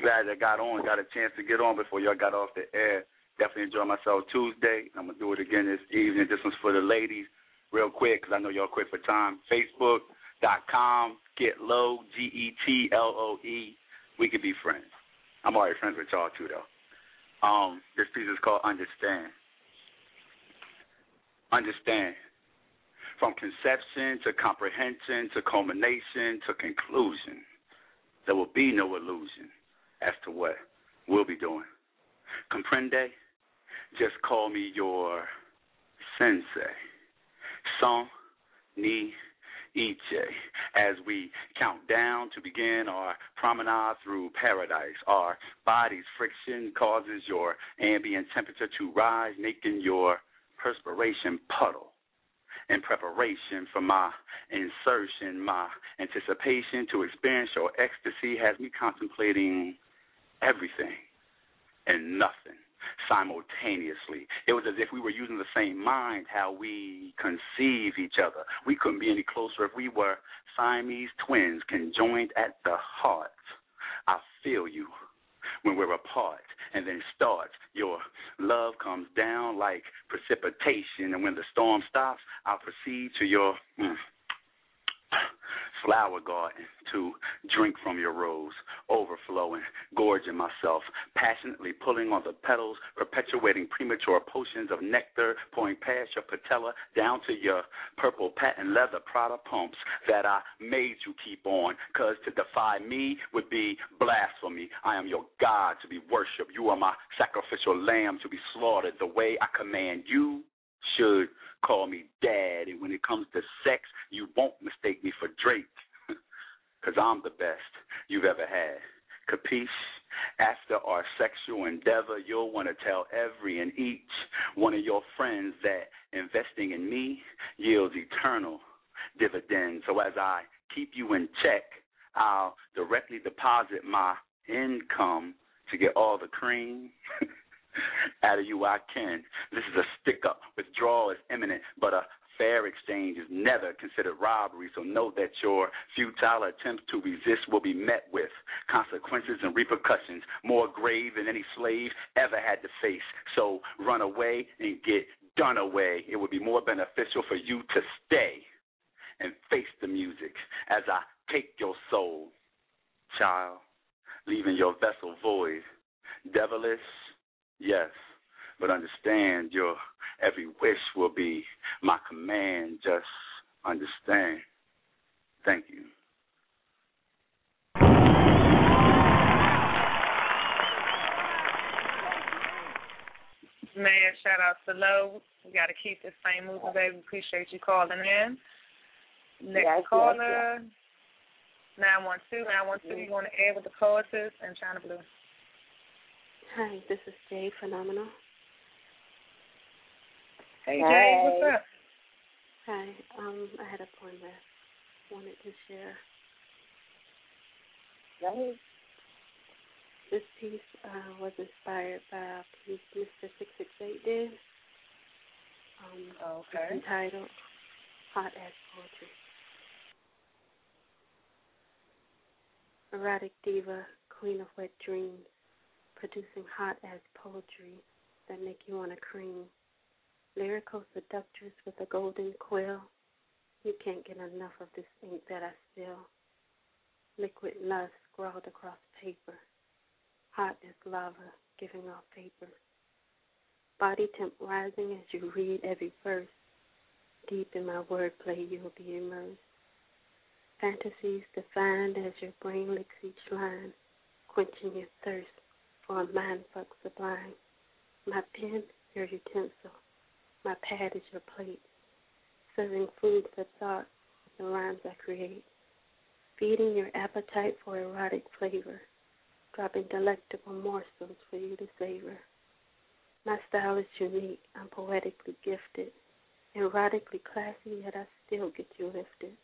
Glad I got on, got a chance to get on before y'all got off the air. Definitely enjoyed myself Tuesday. I'm going to do it again this evening. This one's for the ladies real quick because I know y'all quick for time. Facebook dot com, Get Low, G E T L O E. We could be friends. I'm already friends with y'all too, though. Um, this piece is called Understand. Understand. From conception to comprehension to culmination to conclusion, there will be no illusion as to what we'll be doing. Comprende? Just call me your sensei. Son, ni, iche. As we count down to begin our promenade through paradise, our body's friction causes your ambient temperature to rise, making your perspiration puddle. In preparation for my insertion, my anticipation to experience your ecstasy has me contemplating everything and nothing simultaneously. It was as if we were using the same mind, how we conceive each other. We couldn't be any closer if we were Siamese twins conjoined at the heart. I feel you when we're apart, and then starts. Your love comes down like precipitation, and when the storm stops, I proceed to your mm, flower garden to drink from your rose, overflowing, gorging myself, passionately pulling on the petals, perpetuating premature potions of nectar, pouring past your patella down to your purple patent leather Prada pumps that I made you keep on, because to defy me would be blasphemy. I am your God to be worshipped. You are my sacrificial lamb to be slaughtered. The way I command you should call me dad, and when it comes to sex, you won't mistake me for Drake, because I'm the best you've ever had. Capiche? After our sexual endeavor, you'll want to tell every and each one of your friends that investing in me yields eternal dividends. So as I keep you in check, I'll directly deposit my income to get all the cream out of you I can. This is a stick-up. Withdrawal is imminent, but a fair exchange is never considered robbery, so know that your futile attempts to resist will be met with consequences and repercussions more grave than any slave ever had to face. So run away and get done away. It would be more beneficial for you to stay and face the music as I take your soul, child, leaving your vessel void, devilish. Yes, but understand your every wish will be my command. Just understand. Thank you. Man, shout out to Lowe. We got to keep this same moving, baby. Appreciate you calling in. Next yes, caller, nine one two. nine one two, you want to air with the poetess and Chyna Blue. Hi, this is Jay Phenomenal. Hey, Jay, hey. What's up? Hi, um, I had a poem I wanted to share. Nice. This piece uh, was inspired by a piece Mister six six eight did. Um, okay. It's entitled Hot Ass Poetry. Erotic diva, queen of wet dreams, producing hot as poetry that make you want to cream. Lyrical seductress with a golden quill. You can't get enough of this ink that I spill. Liquid love scrawled across paper. Hot as lava, giving off vapor. Body temp rising as you read every verse. Deep in my wordplay you'll be immersed. Fantasies defined as your brain licks each line, quenching your thirst. Or a mind fuck sublime. My pen, your utensil. My pad is your plate. Serving food for thought, the rhymes I create. Feeding your appetite for erotic flavor. Dropping delectable morsels for you to savor. My style is unique. I'm poetically gifted. Erotically classy, yet I still get you lifted.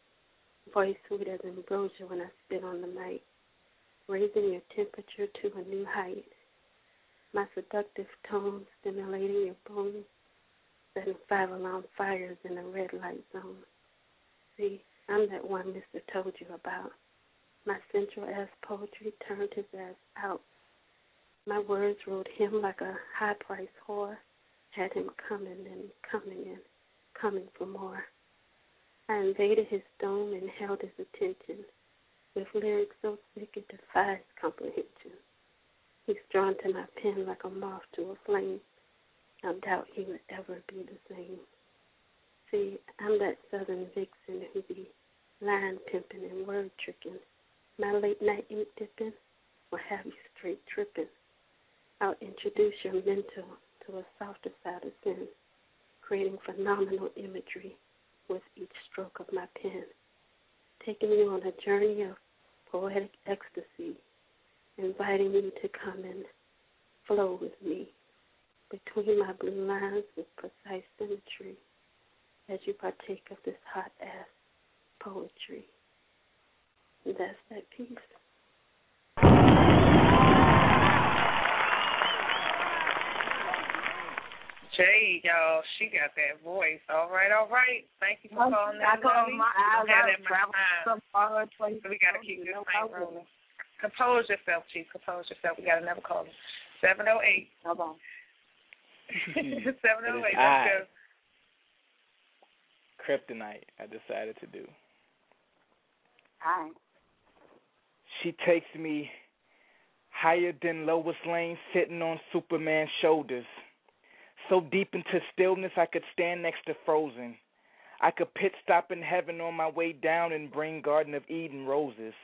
Voice sweet as ambrosia when I spit on the mic. Raising your temperature to a new height. My seductive tone stimulating your bones, setting five alarm fires in the red light zone. See, I'm that one Mister told you about. My sensual ass poetry turned his ass out. My words rode him like a high priced whore, had him coming and coming and coming for more. I invaded his dome and held his attention with lyrics so sick it defies comprehension. He's drawn to my pen like a moth to a flame. I doubt he would ever be the same. See, I'm that southern vixen who be line pimping and word tricking. My late night ink dipping will have you straight tripping. I'll introduce your mental to a softer side of sin, creating phenomenal imagery with each stroke of my pen, taking you on a journey of poetic ecstasy, inviting you to come and flow with me between my blue lines with precise symmetry as you partake of this hot-ass poetry. And that's that piece. Jay, y'all, she got that voice. All right, all right. Thank you for I, calling that. I got my eyes out. So we got to keep this thing rolling. Compose yourself, Chief. Compose yourself. We got another caller. seven oh eight. Hold on. seven oh eight. Let's go. Kryptonite, I decided to do. Hi. She takes me higher than Lois Lane sitting on Superman's shoulders. So deep into stillness I could stand next to Frozen. I could pit stop in heaven on my way down and bring Garden of Eden roses.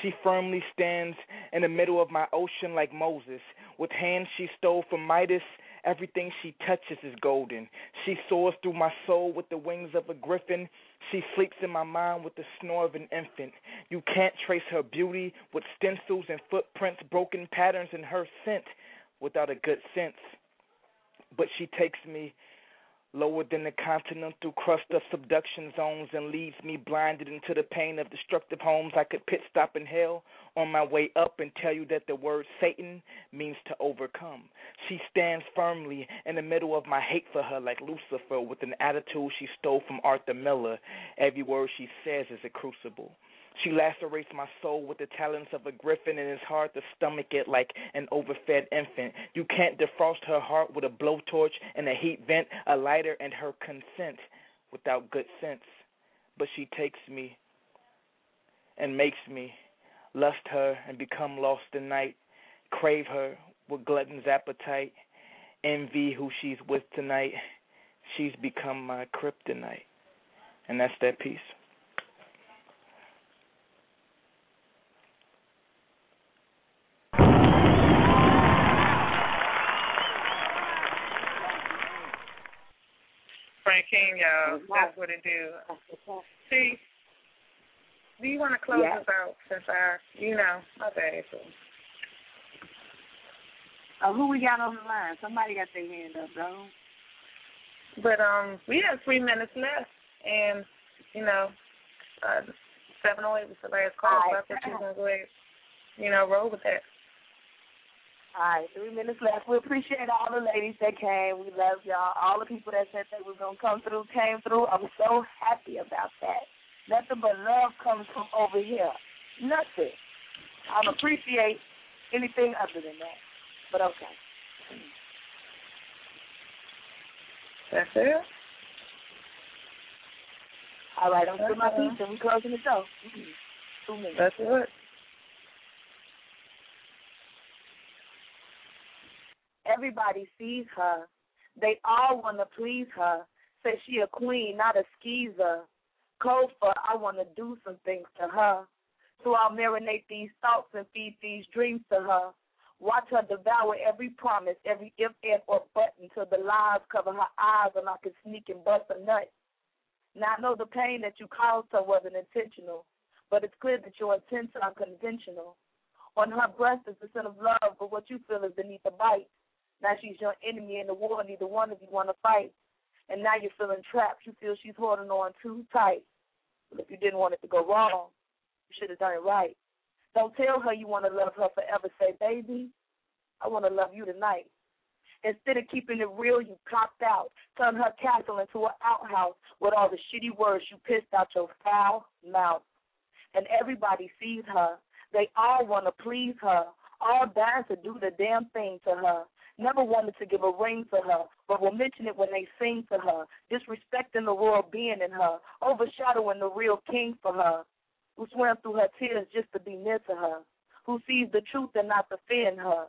She firmly stands in the middle of my ocean like Moses. With hands she stole from Midas, everything she touches is golden. She soars through my soul with the wings of a griffin. She sleeps in my mind with the snore of an infant. You can't trace her beauty with stencils and footprints, broken patterns in her scent without a good sense. But she takes me lower than the continental crust of subduction zones and leaves me blinded into the pain of destructive homes. I could pit stop in hell on my way up and tell you that the word Satan means to overcome. She stands firmly in the middle of my hate for her like Lucifer with an attitude she stole from Arthur Miller. Every word she says is a crucible. She lacerates my soul with the talons of a griffin, and it's hard to stomach it like an overfed infant. You can't defrost her heart with a blowtorch and a heat vent, a lighter, and her consent without good sense. But she takes me and makes me lust her and become lost in night, crave her with glutton's appetite, envy who she's with tonight. She's become my kryptonite. And that's that piece. King, y'all. That's what it do. See, do you want to close yes. us out since our, you know, my bad. Uh, who we got on the line? Somebody got their hand up, though. But um, we have three minutes left, and, you know, uh, seven oh eight was the last call. All right. So I think you're going to go ahead, you know, roll with that. All right, three minutes left. We appreciate all the ladies that came. We love y'all. All the people that said they were going to come through came through. I'm so happy about that. Nothing but love comes from over here. Nothing. I don't appreciate anything other than that. But okay. That's it? All right, I'm through my pizza. We're closing the door. Two minutes. That's it. Everybody sees her. They all want to please her. Say she a queen, not a skeezer. Code for I want to do some things to her. So I'll marinate these thoughts and feed these dreams to her. Watch her devour every promise, every if, and, or but until the lies cover her eyes and I can sneak and bust a nut. Now I know the pain that you caused her wasn't intentional, but it's clear that your intents are unconventional. On her breast is the scent of love, but what you feel is beneath the bite. Now she's your enemy in the war, neither one of you want to fight. And now you're feeling trapped. You feel she's holding on too tight. But if you didn't want it to go wrong, you should have done it right. Don't tell her you want to love her forever. Say, baby, I want to love you tonight. Instead of keeping it real, you copped out. Turned her castle into an outhouse with all the shitty words you pissed out your foul mouth. And everybody sees her. They all want to please her. All dying to do the damn thing to her. Never wanted to give a ring to her, but will mention it when they sing to her. Disrespecting the royal being in her. Overshadowing the real king for her. Who swam through her tears just to be near to her. Who sees the truth and not the fear in her.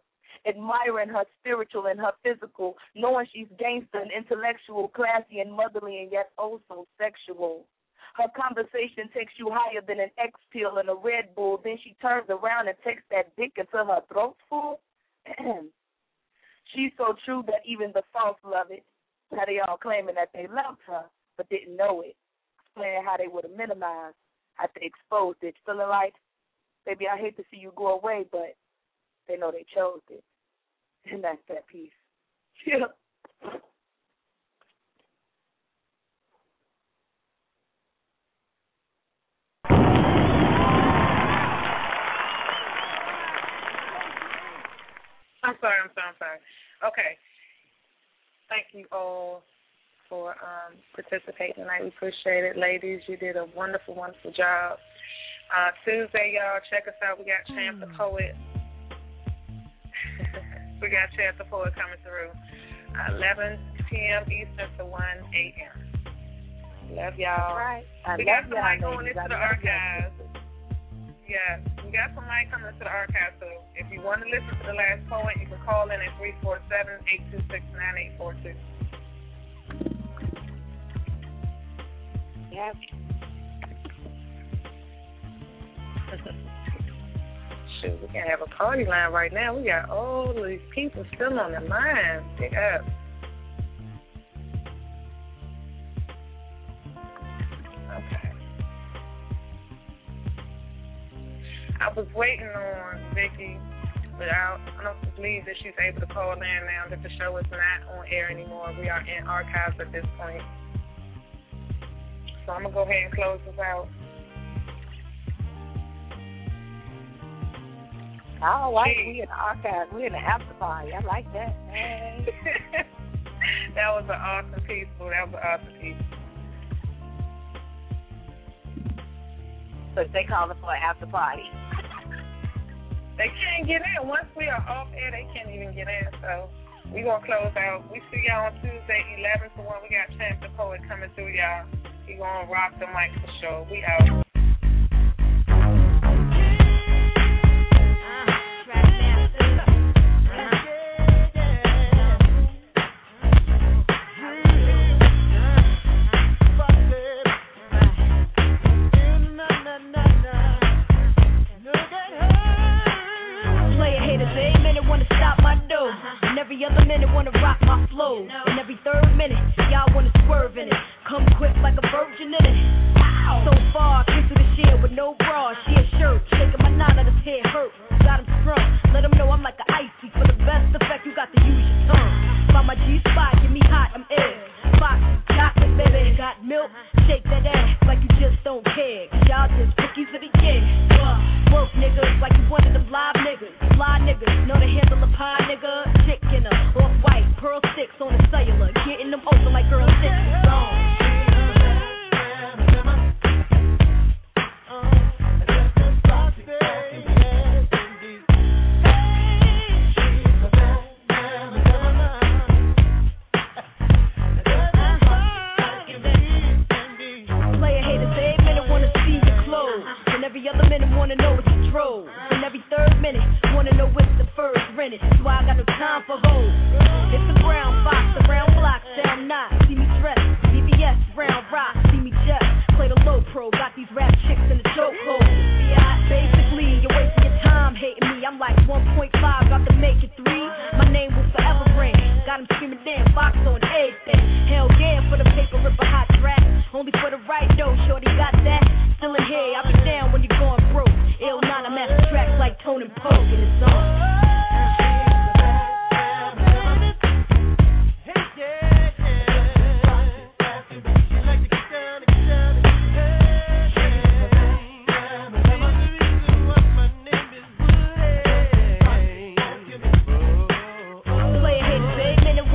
Admiring her spiritual and her physical, knowing she's gangster and intellectual, classy and motherly and yet oh so sexual. Her conversation takes you higher than an X pill and a Red Bull. Then she turns around and takes that dick until her throat's full. She's so true that even the false love it. How they all claiming that they loved her but didn't know it. Explaining how they would have minimized, how they exposed it. Feeling like, baby, I hate to see you go away, but they know they chose it. And that's that piece. Yeah. I'm sorry, I'm sorry, I'm sorry. Okay. Thank you all for um, participating tonight. We appreciate it. Ladies, you did a wonderful, wonderful job. Uh, Tuesday, y'all, check us out. We got Chance the Poet. We got Chance the Poet coming through. eleven p.m. Eastern to one a.m. Love y'all. All right. I we love got somebody going into the archives. Yeah, we got somebody coming to the archive, so if you want to listen to the last poet, you can call in at three four seven, eight two six, nine eight four two. Yep. Shoot, we can have a party line right now. We got all these people still on the line. Pick up. Okay. I was waiting on Vicky, but I don't believe that she's able to call in now that the show is not on air anymore. We are in archives at this point. So I'm going to go ahead and close this out. I like we in the archives. We in the after party. I like that. Hey. That was an awesome piece, boo. That was an awesome piece. So they call it for an after party. They can't get in. Once we are off air, they can't even get in. So we're going to close out. We see y'all on Tuesday, eleven to one. We got Chance the Poet coming through, y'all. He going to rock the mic for sure. We out. It's the brown fox, the brown block, sound not. See me dressed, D V S.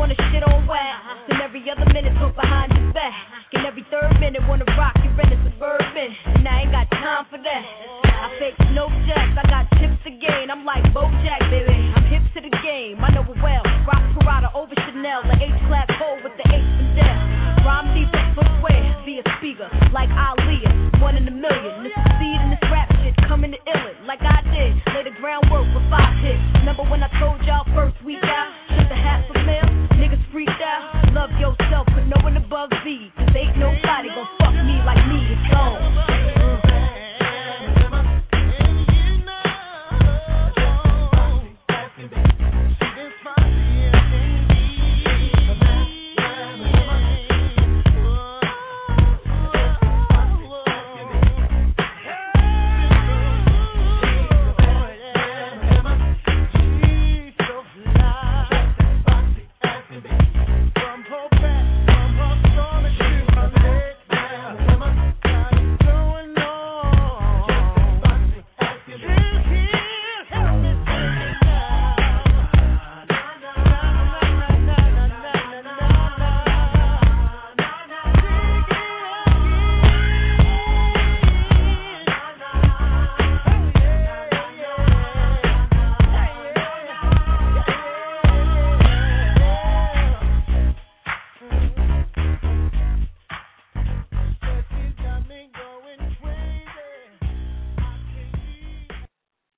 wanna shit on wax, and every other minute talk behind your back, and every third minute wanna rock you in a Suburban, and I ain't got time for that. I fake no jacks, I got chips to gain, I'm like Bojack